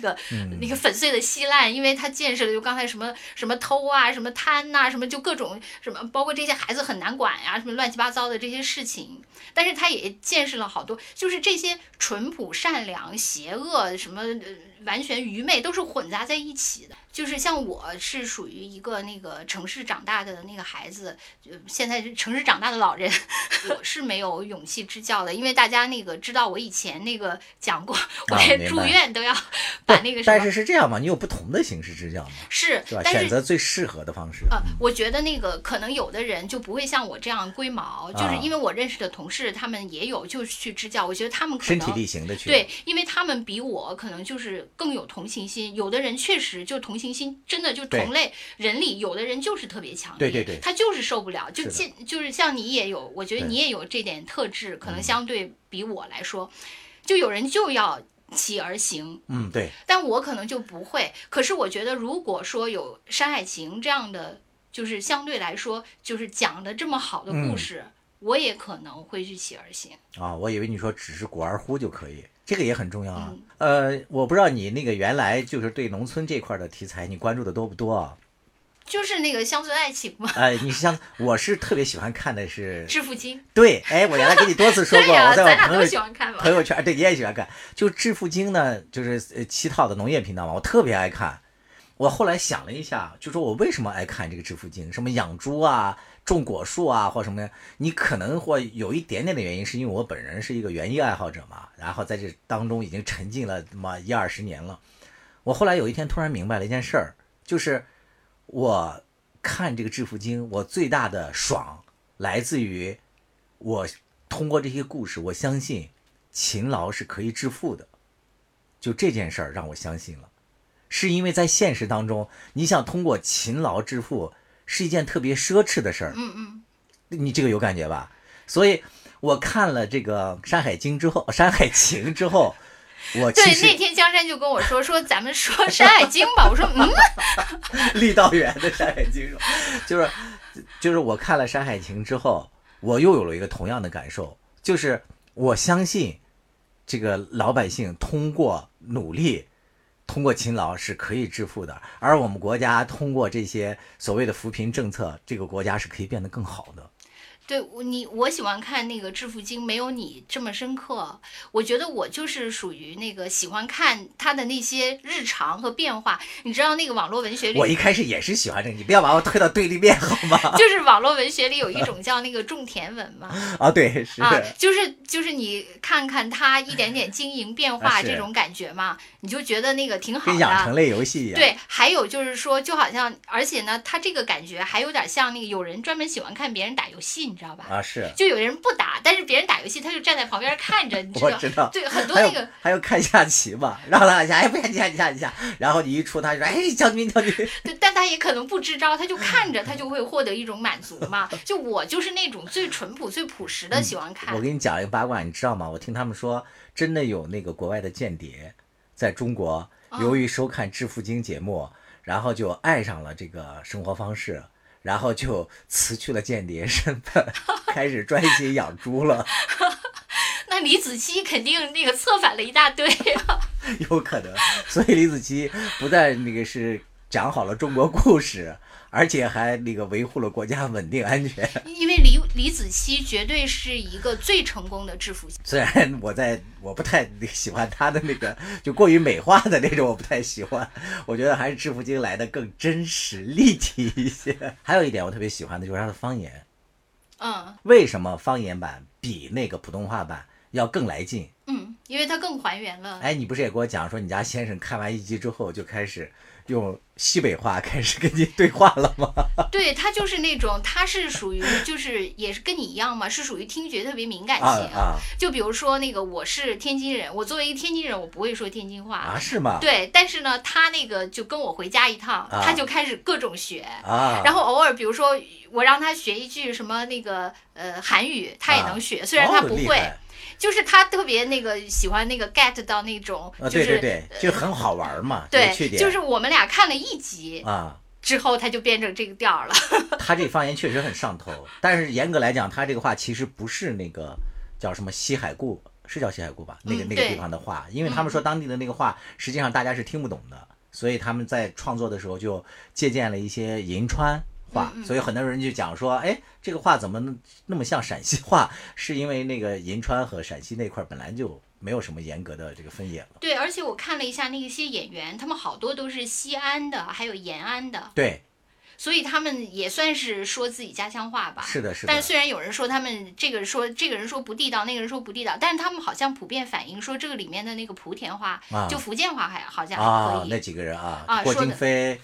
个粉碎的稀烂，因为他见识了就刚才什么什么偷啊，什么贪呐，什么就各种什么，包括这些孩子很难管。什么乱七八糟的这些事情，但是他也见识了好多，就是这些淳朴、善良、邪恶，什么完全愚昧，都是混杂在一起的。就是像我是属于一个那个城市长大的那个孩子，现在是城市长大的老人，我是没有勇气支教的，因为大家那个知道我以前那个讲过，我连住院都要把那个什么。但是是这样嘛，你有不同的形式支教嘛？是，对吧？选择最适合的方式。我觉得那个可能有的人就不会像我这样龟毛，就是因为我认识的同事他们也有就去支教，我觉得他们可能身体力行的去，对，因为他们比我可能就是更有同情心，有的人确实就同情。真的就同类人里，有的人就是特别强烈，对对对，他就是受不了，就是像你也有，我觉得你也有这点特质，可能相对比我来说，就有人就要起而行，对，但我可能就不会。可是我觉得，如果说有《山海情》这样的，就是相对来说就是讲的这么好的故事，我也可能会去起而行啊。我以为你说只是鼓而呼就可以。这个也很重要啊。我不知道你那个原来就是对农村这块的题材你关注的多不多啊？就是那个乡村爱情嘛。我是特别喜欢看的是《致富经》。对，哎，我原来跟你多次说过，我在我朋友圈，对，你也喜欢看。就《致富经》呢，就是7套的农业频道嘛，我特别爱看。我后来想了一下，就说我为什么爱看这个《致富经》，什么养猪啊、种果树啊或什么的，你可能会有一点点的原因，是因为我本人是一个园艺爱好者嘛，然后在这当中已经沉浸了1-20年了。我后来有一天突然明白了一件事儿，就是我看这个致富经，我最大的爽来自于我通过这些故事，我相信勤劳是可以致富的，就这件事儿让我相信了。是因为在现实当中，你想通过勤劳致富是一件特别奢侈的事儿。你这个有感觉吧？所以我看了这个山海情之后我对那天江山就跟我说咱们说山海经吧，我说郦道元的山海经，就是我看了山海情之后，我又有了一个同样的感受，就是我相信这个老百姓通过努力通过勤劳是可以致富的，而我们国家通过这些所谓的扶贫政策，这个国家是可以变得更好的。对，我喜欢看那个致富经，没有你这么深刻。我觉得我就是属于那个喜欢看他的那些日常和变化。你知道那个网络文学里，我一开始也是喜欢这个，你不要把我推到对立面好吗？就是网络文学里有一种叫那个种田文嘛。啊，对，是啊，就是你看看他一点点经营变化这种感觉嘛，你就觉得那个挺好的，跟养成类游戏一样。对，还有就是说，就好像，而且呢，他这个感觉还有点像那个有人专门喜欢看别人打游戏。你知道吧？啊，是，就有人不打，但是别人打游戏，他就站在旁边看着，你知道？我知道，对，很多那个还有看下棋嘛，让他下，哎，不下棋，下，然后你一出，他说，哎，将军。对，但他也可能不支招，他就看着，他就会获得一种满足嘛。就我就是那种最淳朴、最朴实的喜欢看。我给你讲一个八卦，你知道吗？我听他们说，真的有那个国外的间谍在中国，由于收看《致富经》节目，然后就爱上了这个生活方式。然后就辞去了间谍身份，开始专心养猪了。那李子柒肯定那个策反了一大堆啊。有可能，所以李子柒不但那个是讲好了中国故事，而且还那个维护了国家稳定安全。因为李子柒绝对是一个最成功的致富家。虽然我不太喜欢他的那个就过于美化的那种，我不太喜欢。我觉得还是致富经来的更真实立体一些。还有一点我特别喜欢的就是他的方言。为什么方言版比那个普通话版要更来劲？因为它更还原了。哎，你不是也给我讲说你家先生看完一集之后就开始用西北话开始跟你对话了吗？对，他就是那种，他是属于就是也是跟你一样嘛，是属于听觉特别敏感性。就比如说那个我是天津人，我作为一个天津人，我不会说天津话啊，是吗？对，但是呢，他那个就跟我回家一趟，他就开始各种学然后偶尔比如说我让他学一句什么那个韩语，他也能学，虽然他不会。就是他特别那个喜欢那个 get 到那种，就是对，就很好玩嘛，对，就是我们俩看了一集之后，他就变成这个调了。他这方言确实很上头，但是严格来讲，他这个话其实不是那个叫什么西海固，是叫西海固吧？那个地方的话，因为他们说当地的那个话，实际上大家是听不懂的，所以他们在创作的时候就借鉴了一些银川话，所以很多人就讲说，哎，这个话怎么那么像陕西话？是因为那个银川和陕西那块本来就没有什么严格的这个分野了。对，而且我看了一下那些演员，他们好多都是西安的，还有延安的。对，所以他们也算是说自己家乡话吧。是的，是的。但虽然有人说他们这个人说不地道，那个人说不地道，但是他们好像普遍反映说这个里面的那个莆田话，就福建话还好像还可以。那几个人郭京飞，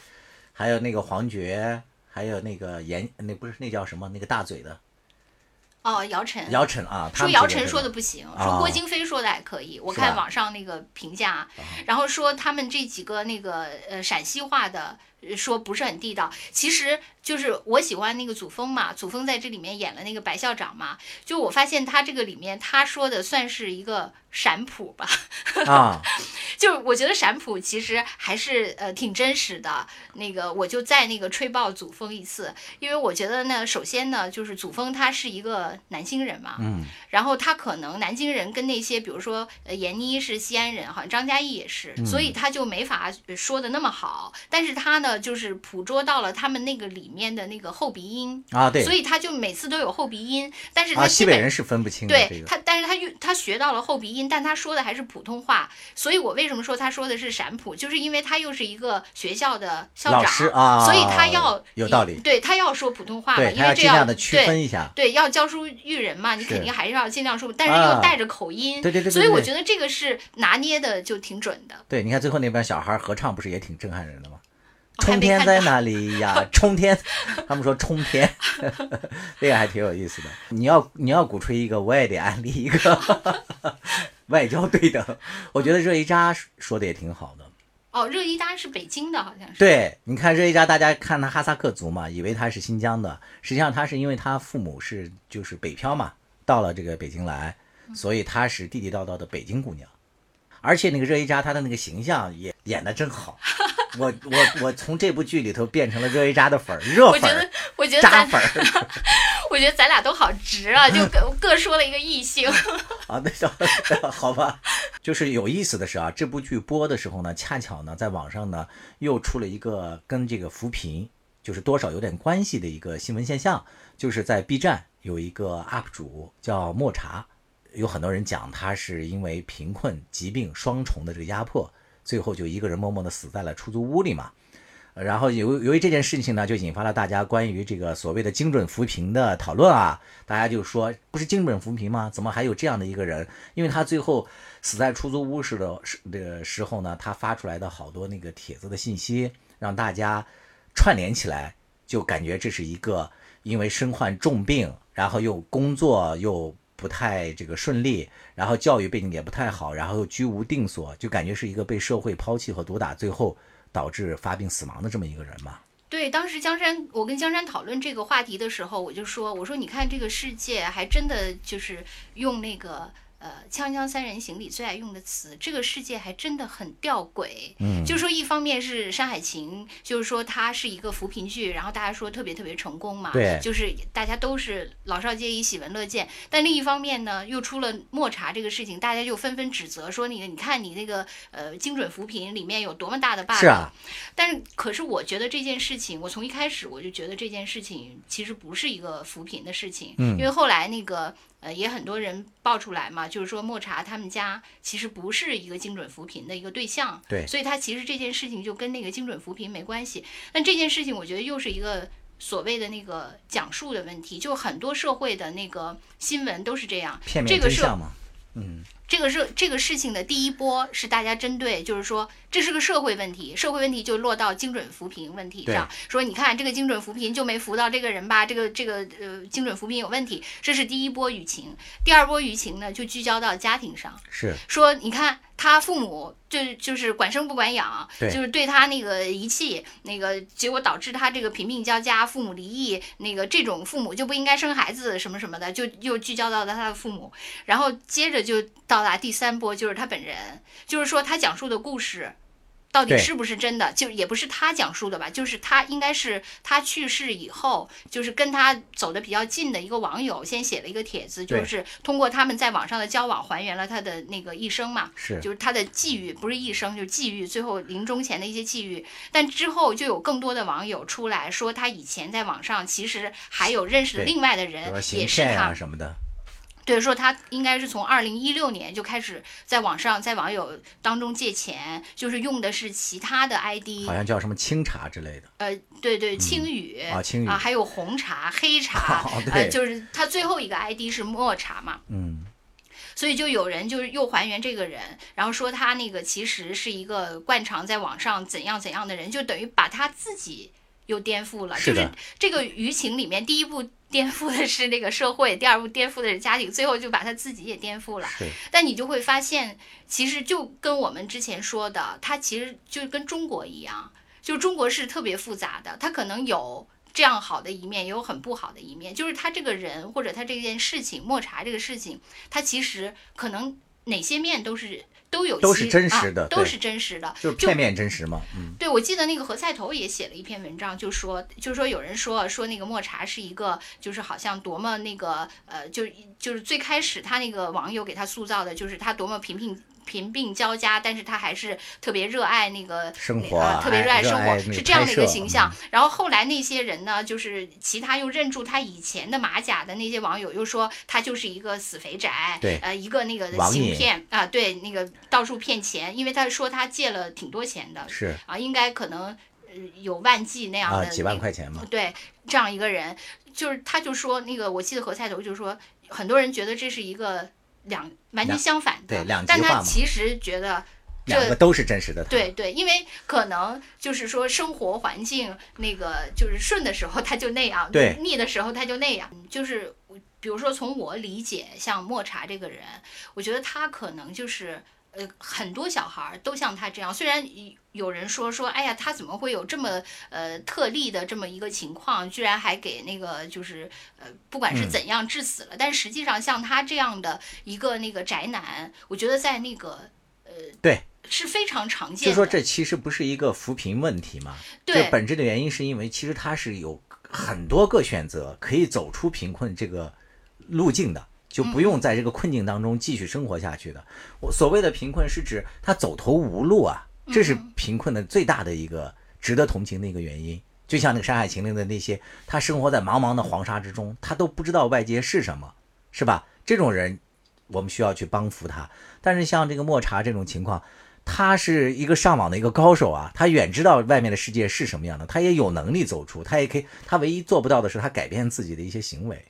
还有那个黄觉。还有那个那不是那叫什么那个大嘴的，姚晨说姚晨说的不行，说郭京飞说的还可以，我看网上那个评价，然后说他们这几个那个陕西话的说不是很地道。其实就是我喜欢那个祖峰嘛，祖峰在这里面演了那个白校长嘛，就我发现他这个里面他说的算是一个陕普吧，就我觉得陕普其实还是挺真实的。那个我就再那个吹爆祖峰一次，因为我觉得呢，首先呢就是祖峰他是一个南京人嘛，然后他可能南京人跟那些比如说闫妮是西安人，好像张嘉译也是，所以他就没法说的那么好，但是他呢就是捕捉到了他们那个里面的那个后鼻音对，所以他就每次都有后鼻音，但是他西北人是分不清的。对，但是他他学到了后鼻音，但他说的还是普通话。所以我为什么说他说的是陕普，就是因为他又是一个学校的校长老师啊，所以他要有道理，对他要说普通话嘛，因为这样的区分一下，对，要教书育人嘛，你肯定还是要尽量说，但是又带着口音，对对对，所以我觉得这个是拿捏的就挺准的。对，你看最后那边小孩合唱不是也挺震撼人的吗？冲天在哪里呀？冲天，他们说冲天，这个还挺有意思的。你要鼓吹一个，我也得安利一个外交对等。我觉得热依扎说的也挺好的。哦，热依扎是北京的，好像是。对，你看热依扎，大家看他哈萨克族嘛，以为他是新疆的，实际上他是因为他父母是就是北漂嘛，到了这个北京来，所以他是地地道道的北京姑娘。而且那个热依扎她的那个形象也演得真好，我从这部剧里头变成了热依扎的粉儿，热粉儿，我觉得扎粉儿，我觉得咱俩都好直啊，就各说了一个异性啊，那好吧，就是有意思的是啊，这部剧播的时候呢，恰巧呢在网上呢又出了一个跟这个扶贫就是多少有点关系的一个新闻现象，就是在 B 站有一个 UP 主叫墨茶。有很多人讲他是因为贫困疾病双重的这个压迫，最后就一个人默默的死在了出租屋里嘛。然后由于这件事情呢，就引发了大家关于这个所谓的精准扶贫的讨论啊。大家就说不是精准扶贫吗？怎么还有这样的一个人？因为他最后死在出租屋的时候呢，他发出来的好多那个帖子的信息，让大家串联起来，就感觉这是一个因为身患重病，然后又工作又不太这个顺利，然后教育背景也不太好，然后又居无定所，就感觉是一个被社会抛弃和毒打，最后导致发病死亡的这么一个人嘛。对，当时我跟江山讨论这个话题的时候，我说你看这个世界还真的就是用那个锵锵三人行里最爱用的词，这个世界还真的很吊诡。就是说一方面是山海情，就是说它是一个扶贫剧，然后大家说特别特别成功嘛，对，就是大家都是老少皆宜，喜闻乐见。但另一方面呢，又出了墨茶这个事情，大家就纷纷指责说你看你那个精准扶贫里面有多么大的 bug。 是啊，但是可是我觉得这件事情，我从一开始我就觉得这件事情其实不是一个扶贫的事情，因为后来那个也很多人爆出来嘛，就是说墨茶他们家其实不是一个精准扶贫的一个对象，对，所以他其实这件事情就跟那个精准扶贫没关系。但这件事情我觉得又是一个所谓的那个讲述的问题，就很多社会的那个新闻都是这样，片面真相嘛。这个事情的第一波是大家针对，就是说这是个社会问题，社会问题就落到精准扶贫问题上，说你看这个精准扶贫就没扶到这个人吧，这个精准扶贫有问题，这是第一波舆情。第二波舆情呢，就聚焦到家庭上，是说你看他父母就是管生不管养，就是对他那个遗弃，那个结果导致他这个贫病交加，父母离异，那个这种父母就不应该生孩子什么什么的，就又聚焦到他的父母。然后接着就到达第三波，就是他本人，就是说他讲述的故事到底是不是真的，就也不是他讲述的吧，就是他应该是他去世以后，就是跟他走的比较近的一个网友先写了一个帖子，就是通过他们在网上的交往还原了他的那个一生嘛，是就是他的际遇，不是一生就是际遇，最后临终前的一些际遇。但之后就有更多的网友出来说他以前在网上其实还有认识另外的人，也是他什么的，对，说他应该是从2016年就开始在网上在网友当中借钱，就是用的是其他的 ID， 好像叫什么清茶之类的。对对，清雨啊，清雨啊，还有红茶、黑茶，就是他最后一个 ID 是墨茶嘛。所以就有人就是又还原这个人，然后说他那个其实是一个惯常在网上怎样怎样的人，就等于把他自己又颠覆了。就是这个舆情里面，第一步颠覆的是那个社会，第二步颠覆的是家庭，最后就把他自己也颠覆了。但你就会发现，其实就跟我们之前说的，它其实就跟中国一样，就中国是特别复杂的，它可能有这样好的一面，也有很不好的一面。就是他这个人或者他这件事情，墨茶这个事情，他其实可能哪些面都是真实的，都是真实的，就是片面真实嘛。嗯，对，我记得那个何菜头也写了一篇文章，就说有人说那个莫茶是一个，就是好像多么那个就是最开始他那个网友给他塑造的，就是他多么贫病交加，但是他还是特别热爱那个生活，特别热爱生活，是这样的一个形象。然后后来那些人呢，就是其他又认住他以前的马甲的那些网友，又说他就是一个死肥宅，对，一个那个行骗啊，对，那个到处骗钱，因为他说他借了挺多钱的，是啊，应该可能有万计那样的，几万块钱嘛，对，这样一个人，就是他就说那个，我记得何菜头就说，很多人觉得这是一个。完全相反的，但他其实觉得两个都是真实的。对对，因为可能就是说生活环境那个就是顺的时候他就那样，对，逆的时候他就那样。就是比如说从我理解，像莫茶这个人，我觉得他可能就是很多小孩都像他这样，虽然有人说哎呀，他怎么会有这么特例的这么一个情况，居然还给那个就是不管是怎样致死了，但实际上像他这样的一个那个宅男，我觉得在那个对是非常常见的。就说这其实不是一个扶贫问题嘛，对，本质的原因是因为其实他是有很多个选择可以走出贫困这个路径的。就不用在这个困境当中继续生活下去的。我所谓的贫困是指他走投无路啊，这是贫困的最大的一个值得同情的一个原因。就像那个山海情令的那些，他生活在茫茫的黄沙之中，他都不知道外界是什么，是吧？这种人我们需要去帮扶他。但是像这个莫茶这种情况，他是一个上网的一个高手啊，他远知道外面的世界是什么样的，他也有能力走出，他也可以，他唯一做不到的是他改变自己的一些行为。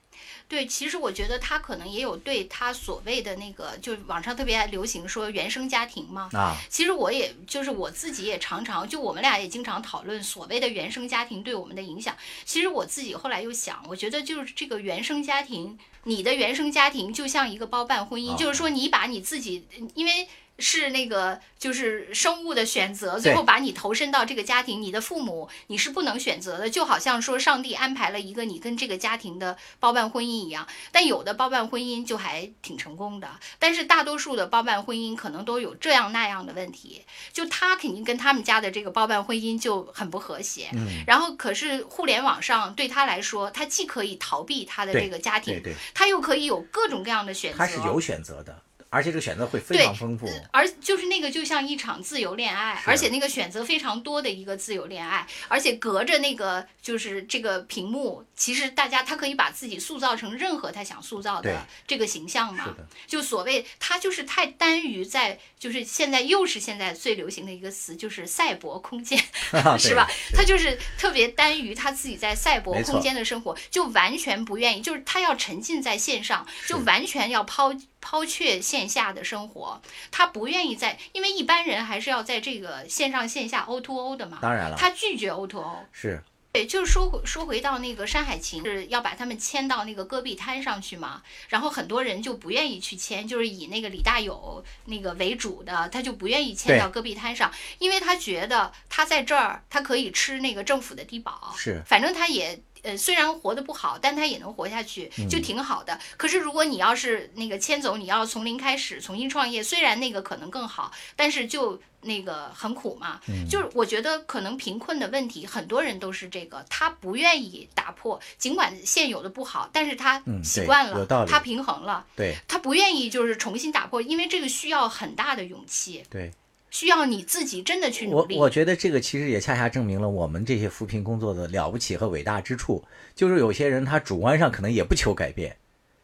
对，其实我觉得他可能也有对他所谓的那个，就网上特别流行说原生家庭嘛。啊，其实我也就是我自己也常常，就我们俩也经常讨论所谓的原生家庭对我们的影响。其实我自己后来又想，我觉得就是这个原生家庭，你的原生家庭就像一个包办婚姻，就是说你把你自己，因为是那个就是生物的选择，最后把你投身到这个家庭，你的父母你是不能选择的，就好像说上帝安排了一个你跟这个家庭的包办婚姻一样。但有的包办婚姻就还挺成功的，但是大多数的包办婚姻可能都有这样那样的问题，就他肯定跟他们家的这个包办婚姻就很不和谐。然后可是互联网上对他来说，他既可以逃避他的这个家庭，他又可以有各种各样的选择，他是有选择的，而且这个选择会非常丰富，而就是那个就像一场自由恋爱，而且那个选择非常多的一个自由恋爱，而且隔着那个就是这个屏幕，其实大家他可以把自己塑造成任何他想塑造的这个形象嘛。就所谓他就是太耽于在就是现在最流行的一个词就是赛博空间，是吧？他就是特别耽于他自己在赛博空间的生活，就完全不愿意，就是他要沉浸在线上，就完全要抛却线下的生活，他不愿意在，因为一般人还是要在这个线上线下 O2O 的嘛。当然了，他拒绝 O2O。是，对，就是说回到那个山海情，是要把他们迁到那个戈壁滩上去嘛。然后很多人就不愿意去迁，就是以那个李大有那个为主的，他就不愿意迁到戈壁滩上，因为他觉得他在这儿，他可以吃那个政府的低保，是，反正他也。虽然活得不好，但他也能活下去，就挺好的。可是如果你要是那个迁走，你要从零开始重新创业，虽然那个可能更好，但是就那个很苦嘛。就是我觉得可能贫困的问题，很多人都是这个，他不愿意打破，尽管现有的不好，但是他习惯了，他平衡了，对，他不愿意就是重新打破，因为这个需要很大的勇气，对。需要你自己真的去努力。我觉得这个其实也恰恰证明了我们这些扶贫工作的了不起和伟大之处，就是有些人他主观上可能也不求改变，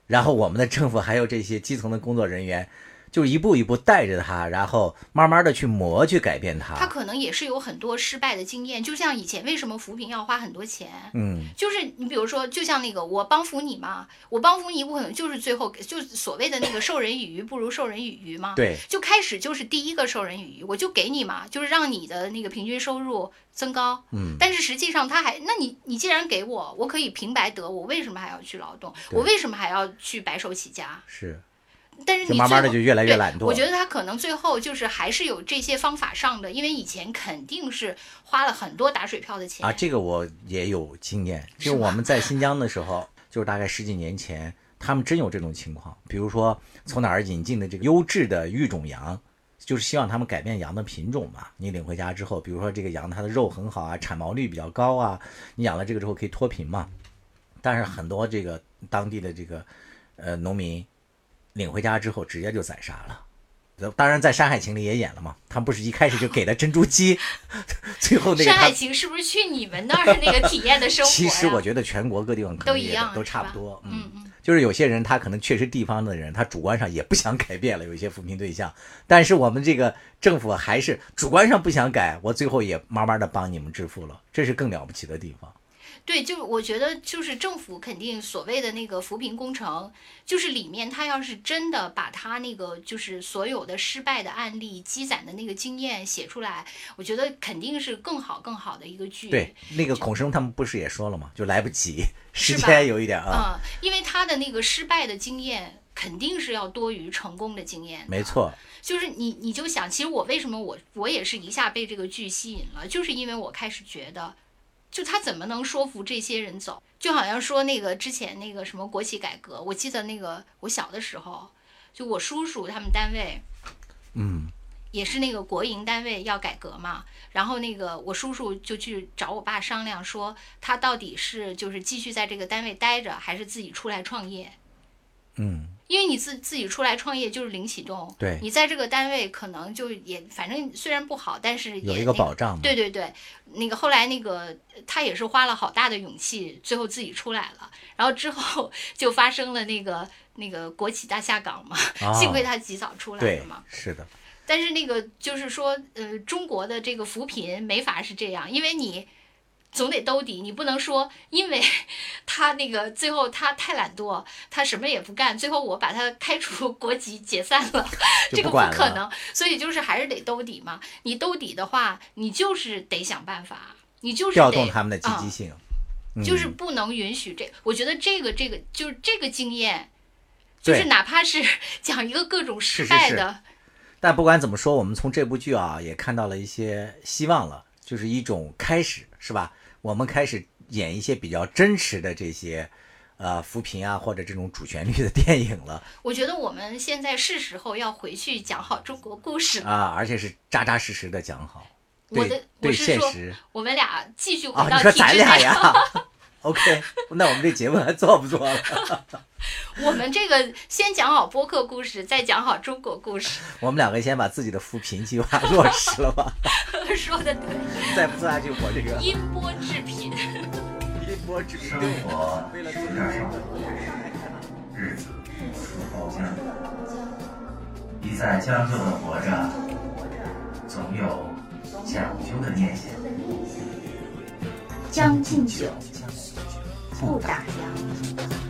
然后我们的政府还有这些基层的工作人员就一步一步带着他，然后慢慢的去磨，去改变他。他可能也是有很多失败的经验，就像以前为什么扶贫要花很多钱，就是你比如说，就像那个我帮扶你嘛，我帮扶你，我可能就是最后就所谓的那个授人以鱼不如授人以渔嘛。对，就开始就是第一个授人以渔，我就给你嘛，就是让你的那个平均收入增高。但是实际上他还，那你既然给我，我可以平白得，我为什么还要去劳动？我为什么还要去白手起家？是。但是你慢慢的就越来越懒惰。我觉得他可能最后就是还是有这些方法上的，因为以前肯定是花了很多打水漂的钱啊。这个我也有经验，就我们在新疆的时候，就是大概十几年前，他们真有这种情况。比如说从哪儿引进的这个优质的育种羊，就是希望他们改变羊的品种嘛。你领回家之后，比如说这个羊它的肉很好啊，产毛率比较高啊，你养了这个之后可以脱贫嘛。但是很多这个当地的这个农民领回家之后直接就宰杀了。当然在《山海情》里也演了嘛，他们不是一开始就给了珍珠鸡最后那个《山海情》是不是去你们那儿那个体验的生活其实我觉得全国各地方可能也都差不多，嗯，就是有些人他可能确实地方的人他主观上也不想改变了有一些扶贫对象，但是我们这个政府还是主观上不想改，我最后也慢慢的帮你们致富了，这是更了不起的地方。对，就是我觉得就是政府肯定所谓的那个扶贫工程，就是里面他要是真的把他那个就是所有的失败的案例积攒的那个经验写出来，我觉得肯定是更好的一个剧。对，那个孔生他们不是也说了吗，就来不及，时间有一点啊，因为他的那个失败的经验肯定是要多于成功的经验的，没错。就是你就想，其实我为什么我也是一下被这个剧吸引了，就是因为我开始觉得就他怎么能说服这些人走，就好像说那个之前那个什么国企改革，我记得那个我小的时候，就我叔叔他们单位，也是那个国营单位要改革嘛，然后那个我叔叔就去找我爸商量，说他到底是就是继续在这个单位待着，还是自己出来创业。因为你自己出来创业就是零启动，对，你在这个单位可能就也反正虽然不好，但是也、那个、有一个保障嘛。对对对，那个后来那个他也是花了好大的勇气，最后自己出来了，然后之后就发生了那个国企大下岗嘛，幸亏他及早出来了嘛。对，是的。但是那个就是说，中国的这个扶贫没法是这样，因为你总得兜底，你不能说因为他那个最后他太懒惰，他什么也不干，最后我把他开除国籍解散了，这个不可能。所以就是还是得兜底嘛，你兜底的话你就是得想办法，你就是得调动他们的积极性，就是不能允许这我觉得这个就是这个经验，就是哪怕是讲一个各种失败的是但不管怎么说，我们从这部剧啊也看到了一些希望了，就是一种开始，是吧？我们开始演一些比较真实的这些扶贫啊或者这种主旋律的电影了。我觉得我们现在是时候要回去讲好中国故事了啊，而且是扎扎实实的讲好。我是说我们俩继续回到体制内。你说咱俩呀OK， 那我们这节目还做不做了我们这个先讲好播客故事，再讲好中国故事我们两个先把自己的扶贫计划落实了吧说的对，再不做下去我这个音波制品音波制品，对，为了吃点啥日子不够呛，你在将就的活着，总有讲究的念想。将进酒，不打烊。